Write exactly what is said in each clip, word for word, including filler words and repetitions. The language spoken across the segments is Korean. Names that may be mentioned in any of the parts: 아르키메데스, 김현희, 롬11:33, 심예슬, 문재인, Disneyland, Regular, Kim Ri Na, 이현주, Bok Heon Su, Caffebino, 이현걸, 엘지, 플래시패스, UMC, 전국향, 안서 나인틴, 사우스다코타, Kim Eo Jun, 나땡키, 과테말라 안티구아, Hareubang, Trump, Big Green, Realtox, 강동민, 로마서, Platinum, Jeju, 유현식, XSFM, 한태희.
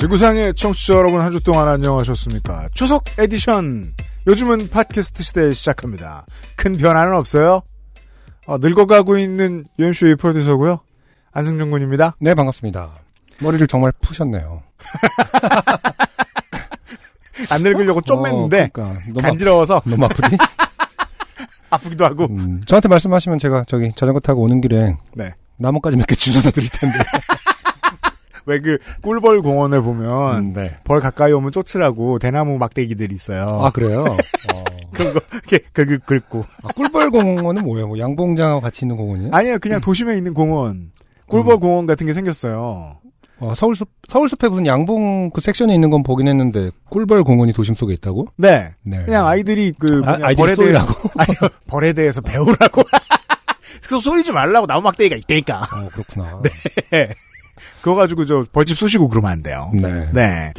지구상의 청취자 여러분, 한 주 동안 안녕하셨습니까? 추석 에디션 요즘은 팟캐스트 시대에 시작합니다. 큰 변화는 없어요. 어, 늙어가고 있는 유엠씨의 프로듀서고요. 안승준 군입니다. 네, 반갑습니다. 머리를 정말 푸셨네요. 안 늙으려고 좀 했는데 어, 그러니까. 너무 간지러워서 아프, 너무 아프지? 아프기도 하고. 음, 저한테 말씀하시면 제가 저기 자전거 타고 오는 길에 네. 나뭇가지 몇 개 주워다 드릴 텐데. 왜 그 꿀벌 공원에 보면 음, 네. 벌 가까이 오면 쫓으라고 대나무 막대기들이 있어요. 아 그래요? 어. 그거 이렇게 그 긁고. 아, 꿀벌 공원은 뭐예요? 뭐 양봉장하고 같이 있는 공원이에요? 아니에요, 그냥 음. 도심에 있는 공원. 꿀벌 음. 공원 같은 게 생겼어요. 어, 서울숲, 서울숲에 무슨 양봉 그 섹션에 있는 건 보긴 했는데, 꿀벌 공원이 도심 속에 있다고? 네. 네. 그냥 아이들이 그, 아, 아이들이 벌에 쏘이라고? 대해서, 아니, 벌에 대해서 배우라고. 그래서 쏘이지 말라고 나무 막대기가 있다니까. 어, 그렇구나. 네. 그거 가지고 저 벌집 쏘시고 그러면 안 돼요. 네. 네.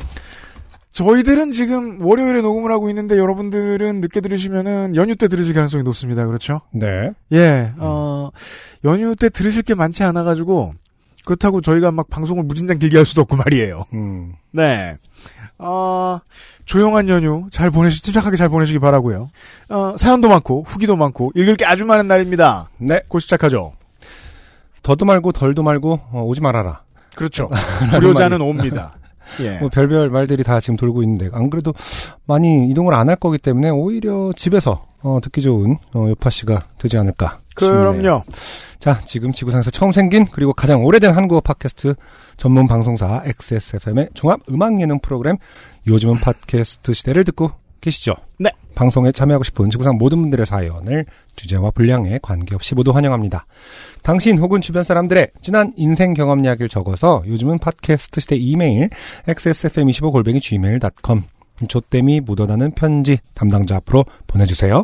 저희들은 지금 월요일에 녹음을 하고 있는데, 여러분들은 늦게 들으시면은 연휴 때 들으실 가능성이 높습니다. 그렇죠? 네. 예, 어, 연휴 때 들으실 게 많지 않아가지고, 그렇다고 저희가 막 방송을 무진장 길게 할 수도 없고 말이에요. 음. 네. 어, 조용한 연휴 잘 보내시, 침착하게 잘 보내시기 바라고요. 어, 사연도 많고 후기도 많고 읽을 게 아주 많은 날입니다. 네. 곧 시작하죠. 더도 말고 덜도 말고 어, 오지 말아라. 그렇죠. 불효자는 옵니다. 예. 뭐 별별 말들이 다 지금 돌고 있는데, 안 그래도 많이 이동을 안 할 거기 때문에 오히려 집에서 어, 듣기 좋은 어, 요파 씨가 되지 않을까 싶네요. 그럼요. 자, 지금 지구상에서 처음 생긴 그리고 가장 오래된 한국어 팟캐스트 전문 방송사 엑스에스에프엠의 종합 음악 예능 프로그램 요즘은 팟캐스트 시대를 듣고 계시죠? 네. 방송에 참여하고 싶은 지구상 모든 분들의 사연을 주제와 분량에 관계없이 모두 환영합니다. 당신 혹은 주변 사람들의 지난 인생 경험 이야기를 적어서 요즘은 팟캐스트 시대 이메일 엑스에스에프엠 이십오 골뱅이 지메일 닷컴 조땜이 묻어나는 편지 담당자 앞으로 보내주세요.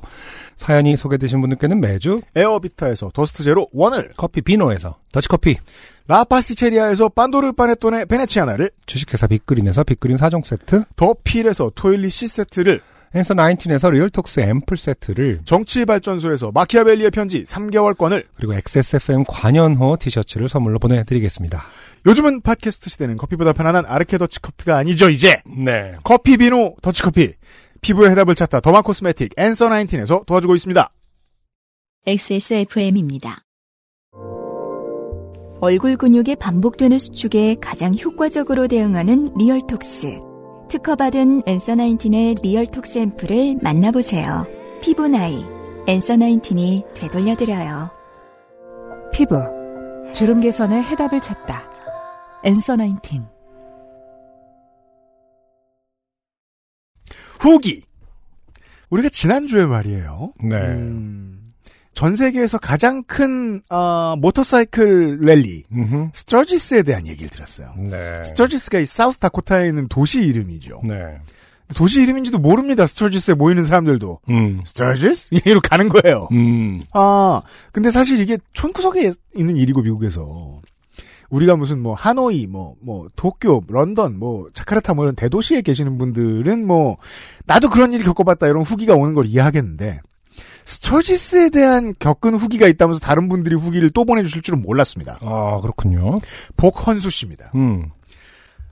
사연이 소개되신 분들께는 매주 에어비타에서 더스트제로 원을, 커피비노에서 더치커피, 라파스티체리아에서 판도르 파네톤의 베네치아나를, 주식회사 빅그린에서 빅그린 사 종 세트, 더필에서 토일리시 세트를, 안서 나인틴에서 리얼톡스 앰플 세트를, 정치발전소에서 마키아벨리의 편지 삼 개월권을, 그리고 엑스에스에프엠 관현호 티셔츠를 선물로 보내드리겠습니다. 요즘은 팟캐스트 시대는 커피보다 편안한 아르케 더치커피가 아니죠, 이제. 네. 커피비노 더치커피, 피부의 해답을 찾다 더마 코스메틱 안서 나인틴에서 도와주고 있습니다. 엑스에스에프엠입니다. 얼굴 근육이 반복되는 수축에 가장 효과적으로 대응하는 리얼톡스. 특허받은 안서 나인틴의 리얼톡스 앰플을 만나보세요. 피부 나이, 안서 나인틴이 되돌려드려요. 피부, 주름 개선의 해답을 찾다. 안서 나인틴. 후기! 우리가 지난주에 말이에요. 네. 음, 전 세계에서 가장 큰 어, 모터사이클 랠리 음흠. 스터지스에 대한 얘기를 들었어요. 네. 스터지스가 이 사우스 다코타에 있는 도시 이름이죠. 네. 도시 이름인지도 모릅니다. 스터지스에 모이는 사람들도 음. 스터지스? 이리로 가는 거예요. 음. 아 근데 사실 이게 촌구석에 있는 일이고, 미국에서 우리가 무슨 뭐 하노이, 뭐 뭐 도쿄, 런던, 뭐 자카르타 뭐 이런 대도시에 계시는 분들은 뭐 나도 그런 일이 겪어봤다 이런 후기가 오는 걸 이해하겠는데, 스터지스에 대한 겪은 후기가 있다면서 다른 분들이 후기를 또 보내주실 줄은 몰랐습니다. 아 그렇군요. 복헌수 씨입니다. 음.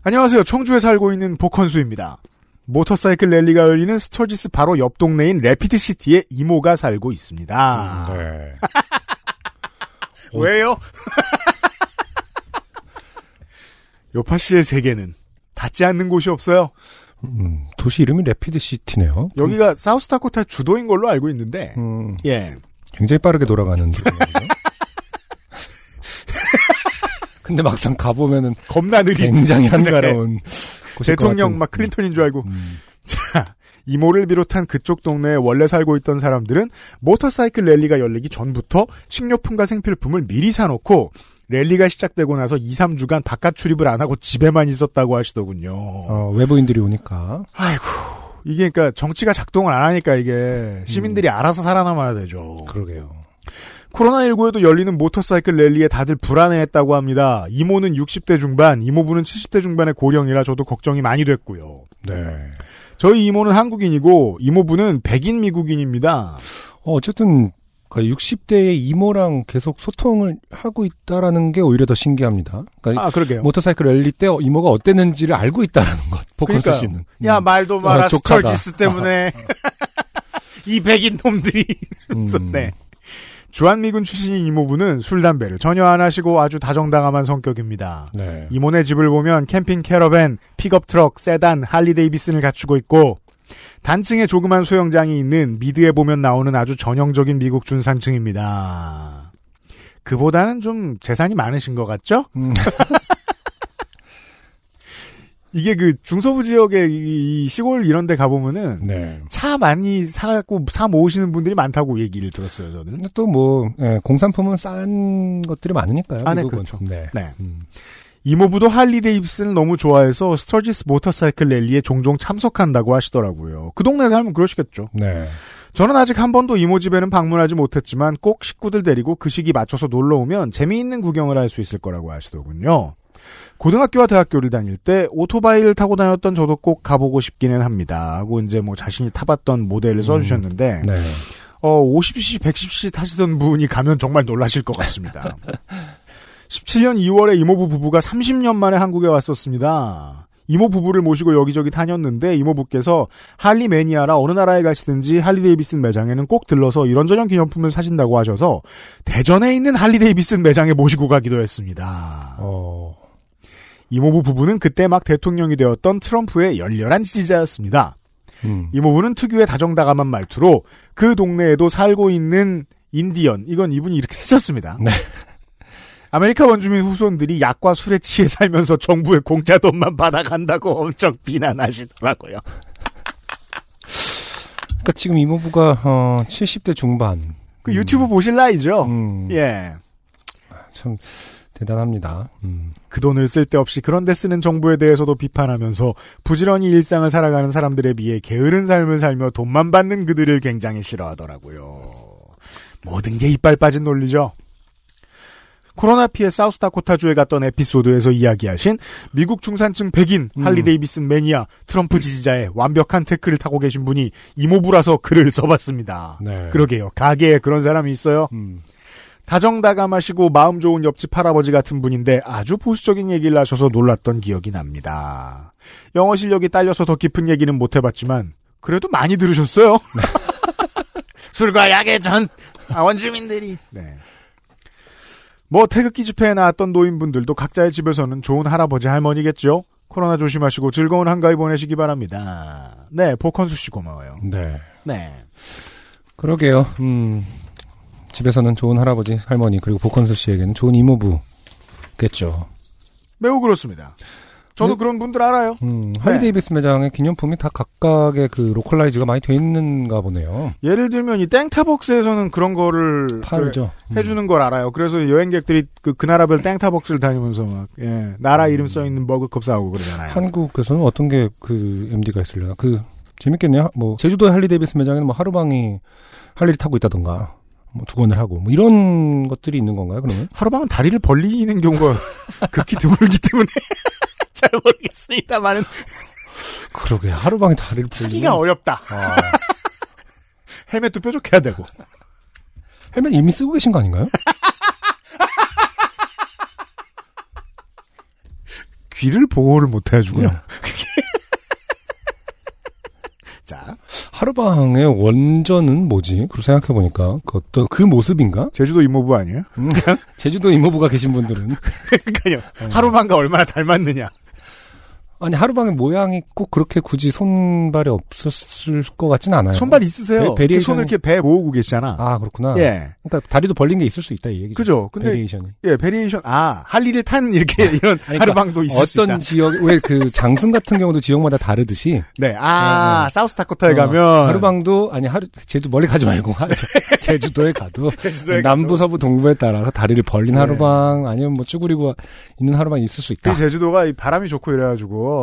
안녕하세요. 청주에 살고 있는 복헌수입니다. 모터사이클 랠리가 열리는 스터지스 바로 옆 동네인 레피드시티에 이모가 살고 있습니다. 음, 네. 왜요? 요파 씨의 세계는 닿지 않는 곳이 없어요. 음, 도시 이름이 레피드시티네요. 여기가 사우스다코타 주도인 걸로 알고 있는데 음, 예, 굉장히 빠르게 돌아가는 근데 막상 가보면은 겁나 느리, 굉장히 한가로운 대통령 막 클린턴인 줄 알고 음. 자, 이모를 비롯한 그쪽 동네에 원래 살고 있던 사람들은 모터사이클 랠리가 열리기 전부터 식료품과 생필품을 미리 사놓고 랠리가 시작되고 나서 이, 삼 주간 바깥 출입을 안 하고 집에만 있었다고 하시더군요. 어, 외부인들이 오니까. 아이고, 이게 그러니까 정치가 작동을 안 하니까 이게 시민들이 음. 알아서 살아남아야 되죠. 그러게요. 코로나십구에도 열리는 모터사이클 랠리에 다들 불안해했다고 합니다. 이모는 육십 대 중반, 이모부는 칠십 대 중반의 고령이라 저도 걱정이 많이 됐고요. 네. 저희 이모는 한국인이고 이모부는 백인 미국인입니다. 어, 어쨌든 그러니까 육십 대의 이모랑 계속 소통을 하고 있다라는 게 오히려 더 신기합니다. 그러니까 아, 그러게요. 모터사이클 랠리 때 이모가 어땠는지를 알고 있다라는 것. 포커스 씨는. 야, 말도 마라. 아, 스털지스 때문에. 이 백인 놈들이. 음. 네. 주한미군 출신인 이모부는 술, 담배를 전혀 안 하시고 아주 다정다감한 성격입니다. 네. 이모네 집을 보면 캠핑 캐러밴, 픽업트럭, 세단, 할리 데이비슨을 갖추고 있고 단층에 조그만 수영장이 있는 미드에 보면 나오는 아주 전형적인 미국 중산층입니다. 그보다는 좀 재산이 많으신 것 같죠? 음. 이게 그 중서부 지역의 이 시골 이런 데 가보면은 네. 차 많이 사갖고 사 모으시는 분들이 많다고 얘기를 들었어요, 저는. 근데 또 뭐, 예, 공산품은 싼 것들이 많으니까요. 아, 네, 그렇죠. 네. 네. 음. 이모부도 할리 데이비슨을 너무 좋아해서 스터지스 모터사이클 랠리에 종종 참석한다고 하시더라고요. 그 동네 살면 그러시겠죠. 네. 저는 아직 한 번도 이모 집에는 방문하지 못했지만 꼭 식구들 데리고 그 시기 맞춰서 놀러오면 재미있는 구경을 할 수 있을 거라고 하시더군요. 고등학교와 대학교를 다닐 때 오토바이를 타고 다녔던 저도 꼭 가보고 싶기는 합니다. 하고 이제 뭐 자신이 타봤던 모델을 써주셨는데 음, 네. 어, 오십 씨씨, 백십 씨씨 타시던 분이 가면 정말 놀라실 것 같습니다. 십칠 년 이월에 이모부 부부가 삼십 년 만에 한국에 왔었습니다. 이모 부부를 모시고 여기저기 다녔는데 이모부께서 할리 매니아라 어느 나라에 가시든지 할리 데이비슨 매장에는 꼭 들러서 이런저런 기념품을 사신다고 하셔서 대전에 있는 할리 데이비슨 매장에 모시고 가기도 했습니다. 어... 이모부 부부는 그때 막 대통령이 되었던 트럼프의 열렬한 지지자였습니다. 음. 이모부는 특유의 다정다감한 말투로 그 동네에도 살고 있는 인디언, 이건 이분이 이렇게 쓰셨습니다. 네. 아메리카 원주민 후손들이 약과 술에 취해 살면서 정부의 공짜 돈만 받아간다고 엄청 비난하시더라고요. 그러니까 지금 이모부가 어, 칠십 대 중반. 그 음. 유튜브 보실 나이죠? 음. 예. 참... 대단합니다. 음. 그 돈을 쓸데없이 그런데 쓰는 정부에 대해서도 비판하면서 부지런히 일상을 살아가는 사람들에 비해 게으른 삶을 살며 돈만 받는 그들을 굉장히 싫어하더라고요. 모든 게 이빨 빠진 논리죠. 코로나 피해 사우스다코타주에 갔던 에피소드에서 이야기하신 미국 중산층 백인 음. 할리 데이비슨 매니아 트럼프 지지자의 완벽한 태클을 타고 계신 분이 이모부라서 글을 써봤습니다. 네. 그러게요. 가게에 그런 사람이 있어요. 음. 다정다감하시고 마음 좋은 옆집 할아버지 같은 분인데 아주 보수적인 얘기를 하셔서 놀랐던 기억이 납니다. 영어 실력이 딸려서 더 깊은 얘기는 못 해봤지만 그래도 많이 들으셨어요. 술과 약의 전 아, 원주민들이. 네. 뭐 태극기 집회에 나왔던 노인분들도 각자의 집에서는 좋은 할아버지 할머니겠죠. 코로나 조심하시고 즐거운 한가위 보내시기 바랍니다. 네, 복헌수 씨 고마워요. 네. 네. 그러게요. 음. 집에서는 좋은 할아버지, 할머니, 그리고 복헌수 씨에게는 좋은 이모부겠죠. 매우 그렇습니다. 저도 근데, 그런 분들 알아요. 음, 할리 네. 데이비스 매장의 기념품이 다 각각의 그 로컬라이즈가 많이 돼 있는가 보네요. 예를 들면 이 땡타벅스에서는 그런 거를 팔죠. 그, 해주는 음. 걸 알아요. 그래서 여행객들이 그, 그 나라별 땡타벅스를 다니면서 막 예, 나라 이름 써 있는 머그컵 사오고 그러잖아요. 한국에서는 어떤 게 그 엠디가 있으려나? 그 재밌겠네요. 뭐 제주도의 할리 데이비스 매장에는 뭐 하루방이 할리를 타고 있다던가. 뭐 두건을 하고 뭐 이런 것들이 있는 건가요? 그러면 하루방은 다리를 벌리는 경우가 극히 드물기 때문에 잘 모르겠습니다만은 그러게 하루방에 다리를 벌리는 하기가 어렵다. 아. 헬멧도 뾰족해야 되고 헬멧 이미 쓰고 계신 거 아닌가요? 귀를 보호를 못 해주고요. 자, 하루방의 원전은 뭐지? 그걸 생각해보니까 그 어떤 그 모습인가? 제주도 이모부 아니에요? 음, 제주도 이모부가 계신 분들은 그러니까요. 하루방과 얼마나 닮았느냐. 아니 하루방의 모양이 꼭 그렇게 굳이 손발이 없었을 것 같진 않아요. 손발 있으세요. 그 손을 이렇게 배 모으고 계시잖아. 아 그렇구나. 예. 그러니까 다리도 벌린 게 있을 수 있다 이 얘기죠. 그죠. 근데 베리에이션이. 예, 베리에이션. 아 할리를 탄 이렇게 이런 그러니까 하루방도 있을 수 있다. 어떤 지역 왜 그 장승 같은 경우도 지역마다 다르듯이. 네. 아, 아 사우스다코타에 어, 가면 하루방도 아니 하루 제주 멀리 가지 말고 제주도에 가도 제주도에 남부 가도. 서부 동부에 따라서 다리를 벌린 네. 하루방 아니면 뭐 쭈그리고 있는 하루방이 있을 수 있다. 그 제주도가 바람이 좋고 이래가지고.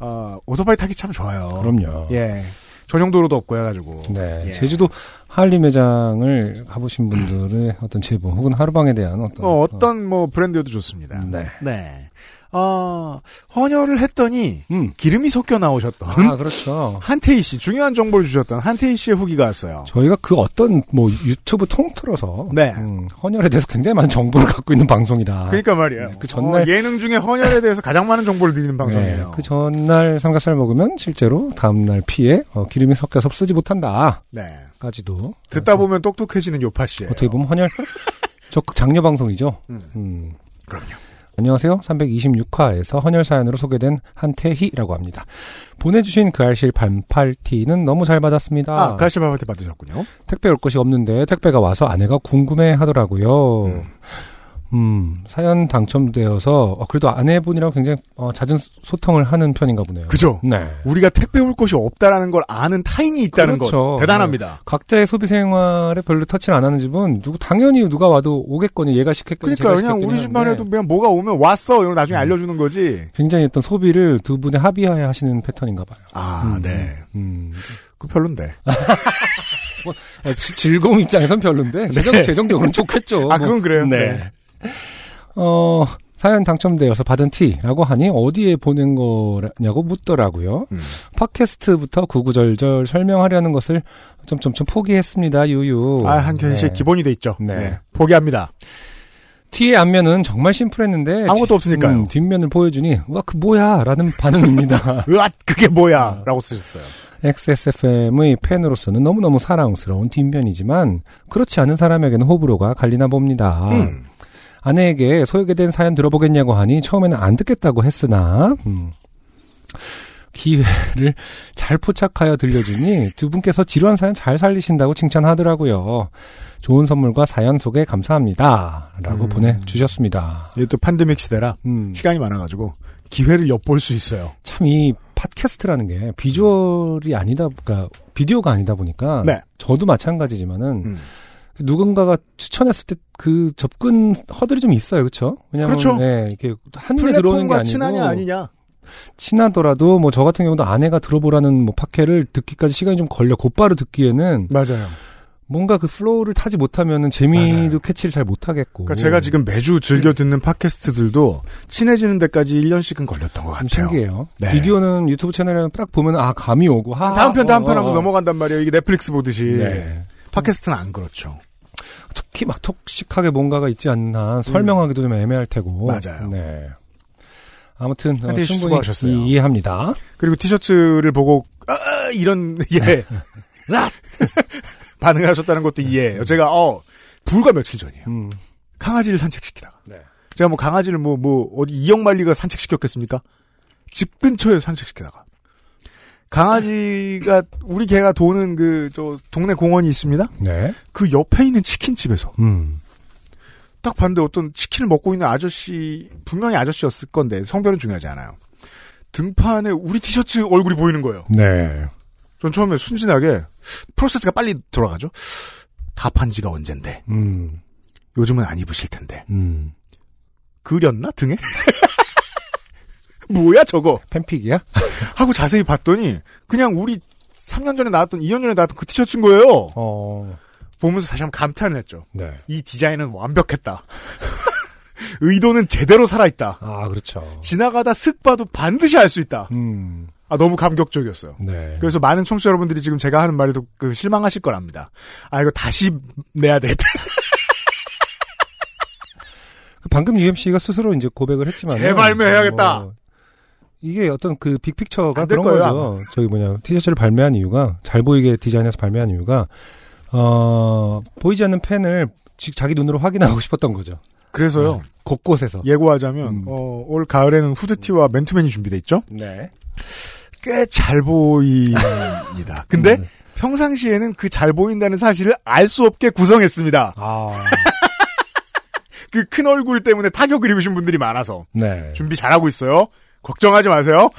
어, 오토바이 타기 참 좋아요. 그럼요. 예. 전용도로도 없고 해가지고. 네. 예. 제주도 할리 매장을 가보신 분들의 어떤 제보 혹은 하루방에 대한 어떤. 어, 어떤 뭐 브랜드여도 좋습니다. 네. 네. 어, 헌혈을 했더니, 음. 기름이 섞여 나오셨던. 아, 그렇죠. 한태희 씨, 중요한 정보를 주셨던 한태희 씨의 후기가 왔어요. 저희가 그 어떤, 뭐, 유튜브 통틀어서. 네. 음, 헌혈에 대해서 굉장히 많은 정보를 갖고 있는 방송이다. 그러니까 말이에요. 네, 그 전날. 어, 예능 중에 헌혈에 대해서 가장 많은 정보를 드리는 방송이에요. 네, 그 전날 삼겹살 먹으면 실제로 다음날 피에, 어, 기름이 섞여서 쓰지 못한다. 네. 까지도. 듣다 보면 어, 똑똑해지는 요파 씨예요. 어떻게 보면 헌혈. 적극 장려 방송이죠. 음. 음. 그럼요. 안녕하세요. 삼백이십육 화에서 헌혈 사연으로 소개된 한태희라고 합니다. 보내주신 그알실 반팔티는 너무 잘 받았습니다. 아, 그알실 반팔티 받으셨군요. 택배 올 것이 없는데 택배가 와서 아내가 궁금해하더라고요. 음, 음 사연 당첨되어서 어, 그래도 아내분이랑 굉장히 어, 잦은 소통을 하는 편인가 보네요. 그죠? 네. 우리가 택배 올 것이 없다라는 걸 아는 타인이 있다는 그렇죠. 것 대단합니다. 네. 각자의 소비 생활에 별로 터치를 안 하는 집은 누구 당연히 누가 와도 오겠거니 얘가 시켰거니 그러니까 제가 그냥 우리 집만 해도 그냥 뭐가 오면 왔어 이런 나중에 음. 알려주는 거지. 굉장히 어떤 소비를 두 분의 합의하에 하시는 패턴인가 봐요. 아, 음. 네. 음. 그 별론데. 뭐, 즐거운 입장에선 별론데 재정 네. 재정적으로는 좋겠죠. 아, 뭐. 그건 그래요. 네. 네. 어, 사연 당첨되어서 받은 티라고 하니 어디에 보낸 거냐고 묻더라고요. 음. 팟캐스트부터 구구절절 설명하려는 것을 점점점 포기했습니다. 유유. 아, 한편씩 네. 기본이 돼 있죠. 네. 네. 포기합니다. 티의 앞면은 정말 심플했는데 아무것도 없으니까요. 음, 뒷면을 보여주니 와, 그 뭐야 라는 반응입니다. 으앗 그게 뭐야 라고 쓰셨어요. 엑스에스에프엠의 팬으로서는 너무너무 사랑스러운 뒷면이지만 그렇지 않은 사람에게는 호불호가 갈리나 봅니다. 음. 아내에게 소개된 사연 들어보겠냐고 하니 처음에는 안 듣겠다고 했으나 음. 기회를 잘 포착하여 들려주니 두 분께서 지루한 사연 잘 살리신다고 칭찬하더라고요. 좋은 선물과 사연 소개 감사합니다. 라고 음. 보내주셨습니다. 이게 또 팬데믹 시대라 음. 시간이 많아가지고 기회를 엿볼 수 있어요. 참 이 팟캐스트라는 게 비주얼이 아니다, 그러니까 비디오가 아니다 보니까 네. 저도 마찬가지지만은 음. 누군가가 추천했을 때 그 접근 허들이 좀 있어요, 그렇죠? 왜냐하면 그렇죠. 네, 이렇게 한눈에 들어오는 게 아니고 친하냐 아니냐. 친하더라도 뭐 저 같은 경우도 아내가 들어보라는 뭐 팟캐를 듣기까지 시간이 좀 걸려 곧바로 듣기에는 맞아요. 뭔가 그 플로우를 타지 못하면은 재미도 맞아요. 캐치를 잘 못하겠고. 그러니까 제가 지금 매주 즐겨 듣는 팟캐스트들도 친해지는 데까지 일 년씩은 걸렸던 것 같아요. 신기해요. 네. 비디오는 유튜브 채널에 딱 보면 아 감이 오고 아, 다음 편 다음 편 하면서 넘어간단 말이에요. 이게 넷플릭스 보듯이 네. 팟캐스트는 안 그렇죠. 특히 막 톡식하게 뭔가가 있지 않나 음. 설명하기도 좀 애매할 테고. 맞아요. 네. 아무튼 어, 충분히 수고하셨어요. 이, 이해합니다. 그리고 티셔츠를 보고 아, 아, 이런 예 반응을 하셨다는 것도 이해해요. 제가 어 불과 며칠 전이에요. 음. 강아지를 산책시키다가 네. 제가 뭐 강아지를 뭐뭐 뭐 어디 이영만리가 산책시켰겠습니까? 집 근처에 산책시키다가 강아지가 우리 개가 도는 그 저 동네 공원이 있습니다. 네. 그 옆에 있는 치킨집에서 음. 딱 봤는데 어떤 치킨을 먹고 있는 아저씨 분명히 아저씨였을 건데 성별은 중요하지 않아요. 등판에 우리 티셔츠 얼굴이 보이는 거예요. 네. 전 처음에 순진하게 프로세스가 빨리 돌아가죠. 다 판 지가 언젠데. 음. 요즘은 안 입으실 텐데. 음. 그렸나 등에? 뭐야 저거? 팬픽이야? 하고 자세히 봤더니 그냥 우리 삼 년 전에 나왔던 이 년 전에 나왔던 그 티셔츠인 거예요. 어. 보면서 다시 한번 감탄을 했죠. 네. 이 디자인은 완벽했다. 의도는 제대로 살아있다. 아, 그렇죠. 지나가다 슥 봐도 반드시 알 수 있다. 음. 아, 너무 감격적이었어요. 네. 그래서 많은 청취자 여러분들이 지금 제가 하는 말에도 그 실망하실 거랍니다. 아, 이거 다시 내야 되겠다. 방금 유엠씨가 스스로 이제 고백을 했지만. 재발매해야겠다. 어, 이게 어떤 그 빅픽처가 그런 거예요, 거죠. 아마. 저기 뭐냐. 티셔츠를 발매한 이유가, 잘 보이게 디자인해서 발매한 이유가, 어, 보이지 않는 펜을 자기 눈으로 확인하고 싶었던 거죠. 그래서요. 네. 곳곳에서. 예고하자면, 음. 어, 올 가을에는 후드티와 맨투맨이 준비되어 있죠? 네. 꽤 잘 보입니다. 근데 네. 평상시에는 그 잘 보인다는 사실을 알 수 없게 구성했습니다. 아. 그 큰 얼굴 때문에 타격을 입으신 분들이 많아서. 네. 준비 잘하고 있어요. 걱정하지 마세요.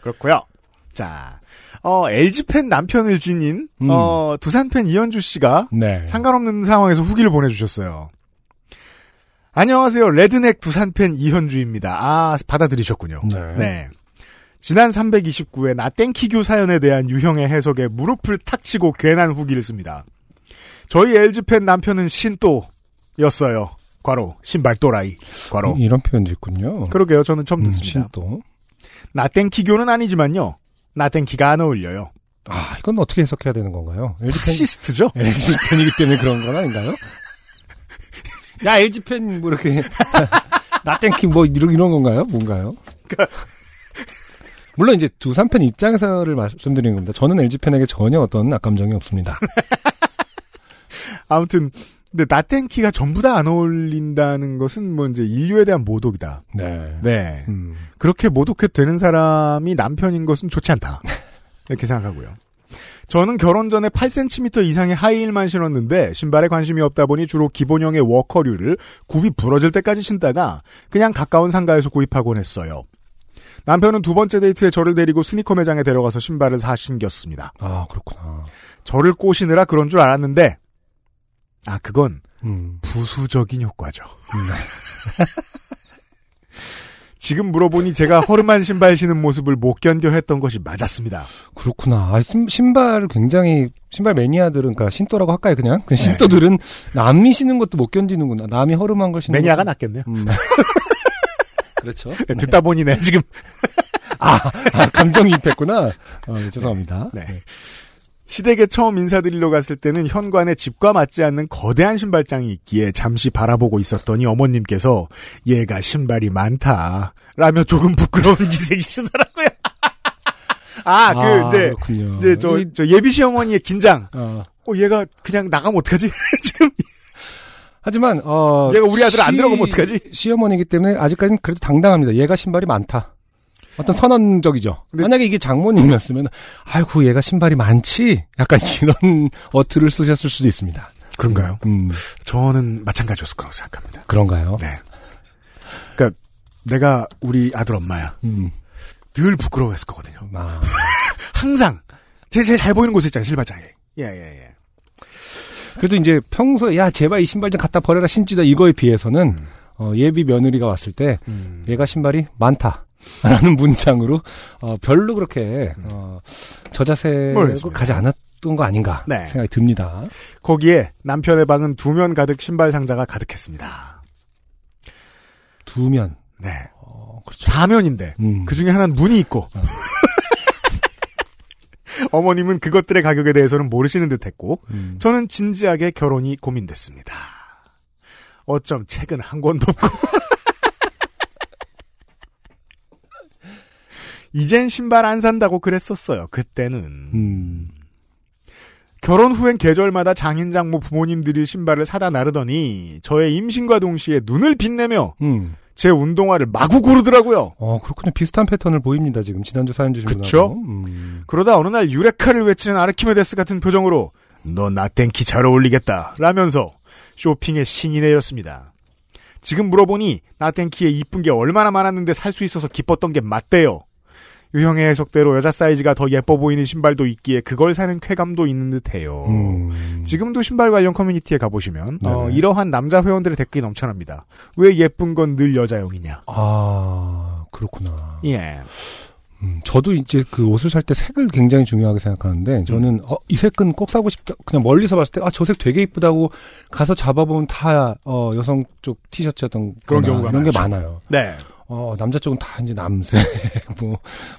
그렇고요. 자. 어, 엘지팬 남편을 지닌, 음. 어, 두산팬 이현주 씨가 네. 상관없는 상황에서 후기를 보내주셨어요. 안녕하세요. 레드넥 두산팬 이현주입니다. 아, 받아들이셨군요. 네. 네. 지난 삼백이십구 회 나땡키규 사연에 대한 유형의 해석에 무릎을 탁 치고 괜한 후기를 씁니다. 저희 엘지팬 남편은 신또였어요. 괄호 신발 또라이. 괄호. 이런 표현도 있군요. 그러게요. 저는 처음 듣습니다. 음, 신또. 나땡키교는 아니지만요. 나땡키가 안 어울려요. 아, 이건 어떻게 해석해야 되는 건가요? 엘지팬... 파시스트죠? 엘지팬이기 때문에 그런 건 아닌가요? 야, 엘지팬 뭐 이렇게 나땡키 뭐 이런 이런 건가요? 뭔가요? 그러니까... 물론 이제 두 삼편 입장에서를 말씀드리는 겁니다. 저는 엘지팬에게 전혀 어떤 악감정이 없습니다. 아무튼 근데 나땡키가 전부 다 안 어울린다는 것은 뭐 이제 인류에 대한 모독이다. 네. 네. 음. 그렇게 모독해도 되는 사람이 남편인 것은 좋지 않다. 이렇게 생각하고요. 저는 결혼 전에 팔 센티미터 이상의 하이힐만 신었는데 신발에 관심이 없다 보니 주로 기본형의 워커류를 굽이 부러질 때까지 신다가 그냥 가까운 상가에서 구입하곤 했어요. 남편은 두 번째 데이트에 저를 데리고 스니커 매장에 데려가서 신발을 사신겼습니다. 아, 그렇구나. 저를 꼬시느라 그런 줄 알았는데 아, 그건 음. 부수적인 효과죠. 음. 지금 물어보니 제가 허름한 신발 신은 모습을 못 견뎌 했던 것이 맞았습니다. 그렇구나. 아, 신, 신발을 굉장히 신발 매니아들은 그러니까 신또라고 할까요 그냥? 그 신또들은 남이 신는 것도 못 견디는구나. 남이 허름한 걸 신는 매니아가 낫겠네요. 음. 그렇죠. 네, 듣다 보니 네 지금 아, 아 감정이입했구나. 어, 죄송합니다. 네. 네. 시댁에 처음 인사드리러 갔을 때는 현관에 집과 맞지 않는 거대한 신발장이 있기에 잠시 바라보고 있었더니 어머님께서 얘가 신발이 많다 라며 조금 부끄러운 기색이시더라고요. 아, 그 아, 이제 그렇군요. 이제 저, 저 예비 시어머니의 긴장. 어. 어, 얘가 그냥 나가면 어떡하지? 지금. 하지만 어, 얘가 우리 아들 시... 안 들어가면 어떡하지? 시어머니이기 때문에 아직까지는 그래도 당당합니다. 얘가 신발이 많다. 어떤 선언적이죠. 만약에 이게 장모님이었으면 아이고 얘가 신발이 많지? 약간 이런 어투를 쓰셨을 수도 있습니다. 그런가요? 음. 저는 마찬가지였을 거라고 생각합니다. 그런가요? 네. 그러니까 내가 우리 아들 엄마야. 음. 늘 부끄러워했을 거거든요. 아. 항상 제일, 제일 잘 보이는 곳에 있잖아요. 실발장에. 예예예. 예. 그래도 이제 평소에 야 제발 이 신발 좀 갖다 버려라 신지다 이거에 비해서는 음. 어, 예비 며느리가 왔을 때 음. 얘가 신발이 많다. 라는 문장으로 어, 별로 그렇게 어, 저자세로 가지 않았던 거 아닌가 네. 생각이 듭니다. 거기에 남편의 방은 두 면 가득 신발 상자가 가득했습니다. 두 면? 네. 어, 그렇죠. 사 면인데 음. 그중에 하나는 문이 있고 어. 어머님은 그것들의 가격에 대해서는 모르시는 듯했고 음. 저는 진지하게 결혼이 고민됐습니다. 어쩜 책은 한 권도 없고 이젠 신발 안 산다고 그랬었어요. 그때는. 음. 결혼 후엔 계절마다 장인장모 부모님들이 신발을 사다 나르더니 저의 임신과 동시에 눈을 빛내며 음. 제 운동화를 마구 고르더라고요. 어, 그렇군요. 비슷한 패턴을 보입니다. 지금 지난주 사연 주신 분하고. 그렇죠. 음. 그러다 어느 날 유레카를 외치는 아르키메데스 같은 표정으로 너 나땡키 잘 어울리겠다 라면서 쇼핑의 신이 내렸습니다. 지금 물어보니 나땡키에 이쁜 게 얼마나 많았는데 살 수 있어서 기뻤던 게 맞대요. 유형의 해석대로 여자 사이즈가 더 예뻐 보이는 신발도 있기에 그걸 사는 쾌감도 있는 듯해요. 음. 지금도 신발 관련 커뮤니티에 가보시면 어, 이러한 남자 회원들의 댓글이 넘쳐납니다. 왜 예쁜 건 늘 여자용이냐. 아 그렇구나. 예. 음, 저도 이제 그 옷을 살 때 색을 굉장히 중요하게 생각하는데 저는 음. 어, 이 색은 꼭 사고 싶다. 그냥 멀리서 봤을 때 아, 저 색 되게 이쁘다고 가서 잡아보면 다 어, 여성 쪽 티셔츠였던 그런 경우가 이런 게 많아요. 네. 어, 남자 쪽은 다 이제 남색, 뭐,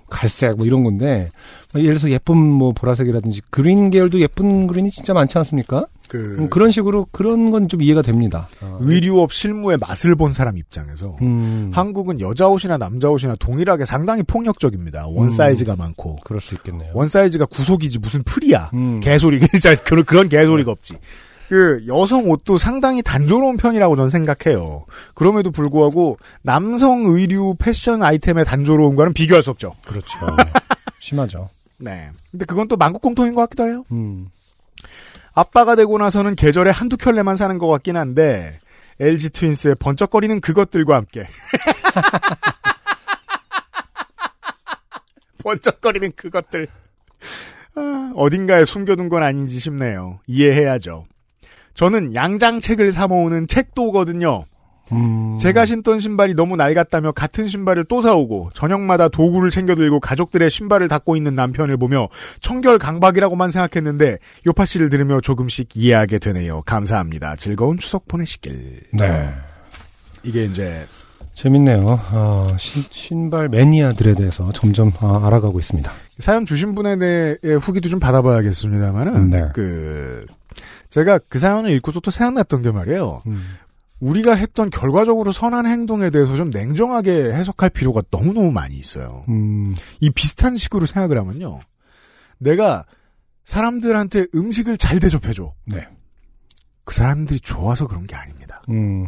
갈색, 뭐 이런 건데, 예를 들어서 예쁜 뭐 보라색이라든지, 그린 계열도 예쁜 그린이 진짜 많지 않습니까? 그. 그런 식으로, 그런 건 좀 이해가 됩니다. 의류업 실무의 맛을 본 사람 입장에서, 음. 한국은 여자 옷이나 남자 옷이나 동일하게 상당히 폭력적입니다. 원 사이즈가 음. 많고. 그럴 수 있겠네요. 원 사이즈가 구속이지, 무슨 풀이야. 음. 개소리, 진짜 그런, 그런 개소리가 없지. 그 여성 옷도 상당히 단조로운 편이라고 저는 생각해요. 그럼에도 불구하고 남성 의류 패션 아이템의 단조로움과는 비교할 수 없죠. 그렇죠. 심하죠. 네. 근데 그건 또 만국공통인 것 같기도 해요. 음. 아빠가 되고 나서는 계절에 한두 켤레만 사는 것 같긴 한데 엘지 트윈스의 번쩍거리는 그것들과 함께 번쩍거리는 그것들 아, 어딘가에 숨겨둔 건 아닌지 싶네요. 이해해야죠. 저는 양장책을 사 모으는 책도거든요. 음... 제가 신던 신발이 너무 낡았다며 같은 신발을 또 사오고 저녁마다 도구를 챙겨 들고 가족들의 신발을 닦고 있는 남편을 보며 청결 강박이라고만 생각했는데 요파 씨를 들으며 조금씩 이해하게 되네요. 감사합니다. 즐거운 추석 보내시길. 네. 이게 이제 재밌네요. 아, 시, 신발 매니아들에 대해서 점점 아, 알아가고 있습니다. 사연 주신 분에 대해 후기도 좀 받아봐야겠습니다만은 네. 그 제가 그 사연을 읽고서 또 생각났던 게 말이에요. 음. 우리가 했던 결과적으로 선한 행동에 대해서 좀 냉정하게 해석할 필요가 너무너무 많이 있어요. 음. 이 비슷한 식으로 생각을 하면요. 내가 사람들한테 음식을 잘 대접해줘. 네. 그 사람들이 좋아서 그런 게 아닙니다. 음.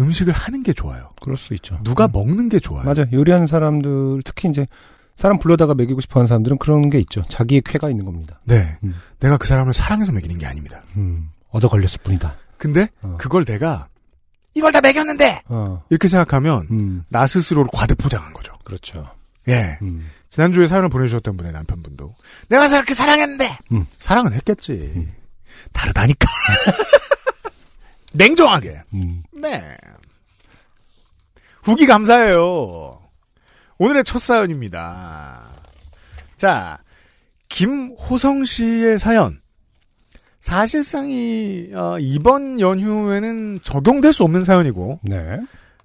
음식을 하는 게 좋아요. 그럴 수 있죠. 누가 음. 먹는 게 좋아요. 맞아. 요리하는 사람들, 특히 이제 사람 불러다가 먹이고 싶어하는 사람들은 그런 게 있죠. 자기의 쾌가 있는 겁니다. 네. 음. 내가 그 사람을 사랑해서 먹이는 게 아닙니다. 음. 얻어 걸렸을 뿐이다. 근데 어. 그걸 내가 이걸 다 먹였는데 어. 이렇게 생각하면 음. 나 스스로를 과대포장한 거죠. 그렇죠. 예. 음. 지난주에 사연을 보내주셨던 분의 남편분도 내가 그렇게 사랑했는데 음. 사랑은 했겠지. 음. 다르다니까. 냉정하게. 음. 네. 후기 감사해요. 오늘의 첫 사연입니다. 자, 김호성 씨의 사연. 사실상 이 어, 이번 연휴에는 적용될 수 없는 사연이고 네.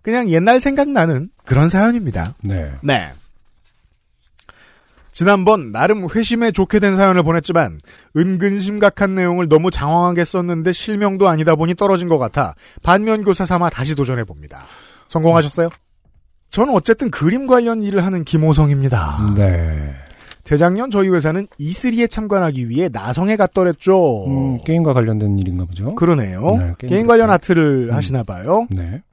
그냥 옛날 생각나는 그런 사연입니다. 네. 네. 지난번 나름 회심에 좋게 된 사연을 보냈지만 은근 심각한 내용을 너무 장황하게 썼는데 실명도 아니다 보니 떨어진 것 같아 반면교사 삼아 다시 도전해봅니다. 성공하셨어요? 저는 어쨌든 그림 관련 일을 하는 김호성입니다. 네. 재작년 저희 회사는 이쓰리에 참관하기 위해 나성에 갔더랬죠. 음, 게임과 관련된 일인가 보죠. 그러네요. 네, 게임, 게임 관련 아트를 음. 하시나 봐요. 네.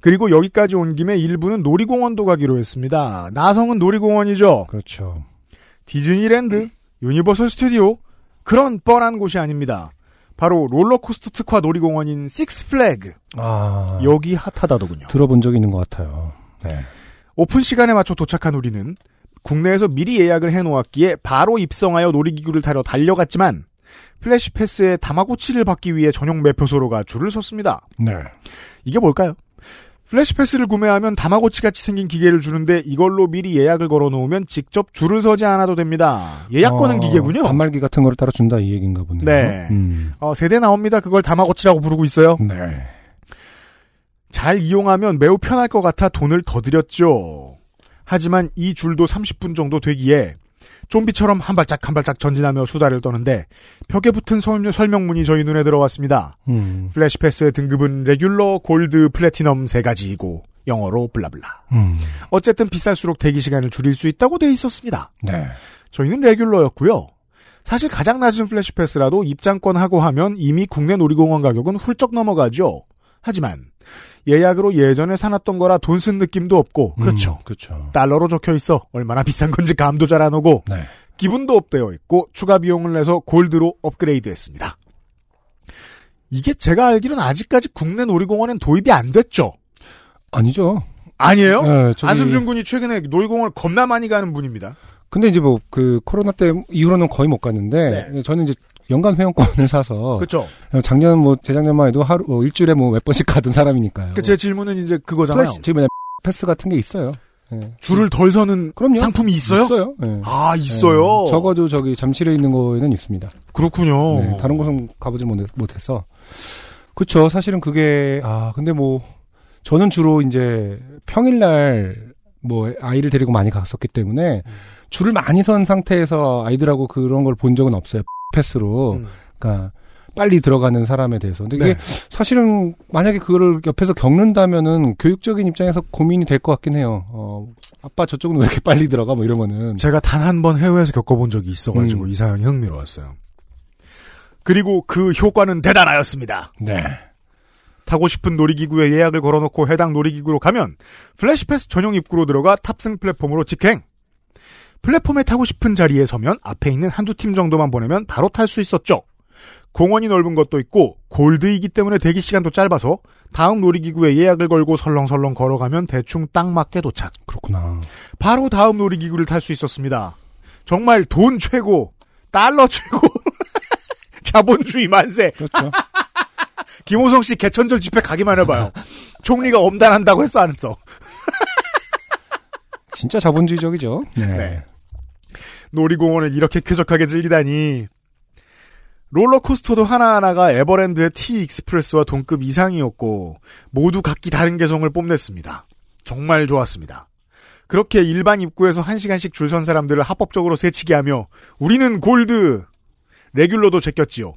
그리고 여기까지 온 김에 일부는 놀이공원도 가기로 했습니다. 나성은 놀이공원이죠. 그렇죠. 디즈니랜드, 음. 유니버설 스튜디오 그런 뻔한 곳이 아닙니다. 바로 롤러코스터 특화 놀이공원인 식스 플래그. 아, 여기 핫하다더군요. 들어본 적이 있는 것 같아요. 네. 오픈 시간에 맞춰 도착한 우리는 국내에서 미리 예약을 해놓았기에 바로 입성하여 놀이기구를 타러 달려갔지만 플래시 패스에 다마고치를 받기 위해 전용 매표소로가 줄을 섰습니다. 네. 이게 뭘까요? 플래시 패스를 구매하면 다마고치같이 생긴 기계를 주는데 이걸로 미리 예약을 걸어놓으면 직접 줄을 서지 않아도 됩니다. 예약 거는 어, 기계군요. 단말기 같은 거를 따로 준다 이 얘기인가 보네요. 네. 음. 어, 세대 나옵니다. 그걸 다마고치라고 부르고 있어요. 네. 잘 이용하면 매우 편할 것 같아 돈을 더 들였죠. 하지만 이 줄도 삼십 분 정도 되기에 좀비처럼 한 발짝 한 발짝 전진하며 수다를 떠는데 벽에 붙은 설명문이 저희 눈에 들어왔습니다. 음. 플래시패스의 등급은 레귤러, 골드, 플래티넘 세 가지이고 영어로 블라블라. 음. 어쨌든 비쌀수록 대기시간을 줄일 수 있다고 돼 있었습니다. 네. 저희는 레귤러였고요. 사실 가장 낮은 플래시패스라도 입장권하고 하면 이미 국내 놀이공원 가격은 훌쩍 넘어가죠. 하지만 예약으로 예전에 사놨던 거라 돈 쓴 느낌도 없고 그렇죠. 음, 그렇죠. 달러로 적혀있어 얼마나 비싼 건지 감도 잘 안 오고 네. 기분도 업되어 있고 추가 비용을 내서 골드로 업그레이드했습니다. 이게 제가 알기로는 아직까지 국내 놀이공원엔 도입이 안 됐죠? 아니죠. 아니에요? 네, 저기... 안승준 군이 최근에 놀이공원을 겁나 많이 가는 분입니다. 근데 이제 뭐 그 코로나 때 이후로는 거의 못 갔는데 네. 저는 이제 연간 회원권을 사서. 그쵸. 작년 뭐, 재작년만 해도 하루, 뭐 일주일에 뭐 몇 번씩 가던 사람이니까요. 그, 제 질문은 이제 그거잖아요. 플래시, 지금 패스 같은 게 있어요. 예. 줄을 덜 서는 그럼요. 상품이 있어요? 있어요. 예. 아, 있어요? 예. 적어도 저기 잠실에 있는 거에는 있습니다. 그렇군요. 네. 다른 곳은 가보지 못해서. 그쵸. 사실은 그게, 아, 근데 뭐, 저는 주로 이제 평일날 뭐, 아이를 데리고 많이 갔었기 때문에 음. 줄을 많이 선 상태에서 아이들하고 그런 걸 본 적은 없어요. 패스로, 음. 그러니까 빨리 들어가는 사람에 대해서. 근데 이게 네. 사실은 만약에 그거를 옆에서 겪는다면은 교육적인 입장에서 고민이 될 것 같긴 해요. 어, 아빠 저쪽은 왜 이렇게 빨리 들어가? 뭐 이러면은. 제가 단 한 번 해외에서 겪어본 적이 있어가지고 음. 이 사연이 흥미로웠어요. 그리고 그 효과는 대단하였습니다. 네. 타고 싶은 놀이기구에 예약을 걸어놓고 해당 놀이기구로 가면 플래시패스 전용 입구로 들어가 탑승 플랫폼으로 직행. 플랫폼에 타고 싶은 자리에 서면 앞에 있는 한두 팀 정도만 보내면 바로 탈 수 있었죠. 공원이 넓은 것도 있고 골드이기 때문에 대기 시간도 짧아서 다음 놀이기구에 예약을 걸고 설렁설렁 걸어가면 대충 딱 맞게 도착. 그렇구나. 바로 다음 놀이기구를 탈 수 있었습니다. 정말 돈 최고, 달러 최고, 자본주의 만세. 그렇죠. 김호성 씨 개천절 집회 가기만 해봐요. 총리가 엄단한다고 했어, 안 했어? 진짜 자본주의적이죠. 네. 네. 놀이공원을 이렇게 쾌적하게 즐기다니. 롤러코스터도 하나하나가 에버랜드의 T-익스프레스와 동급 이상이었고 모두 각기 다른 개성을 뽐냈습니다. 정말 좋았습니다. 그렇게 일반 입구에서 한 시간씩 줄 선 사람들을 합법적으로 세치게 하며 우리는 골드! 레귤러도 제꼈지요.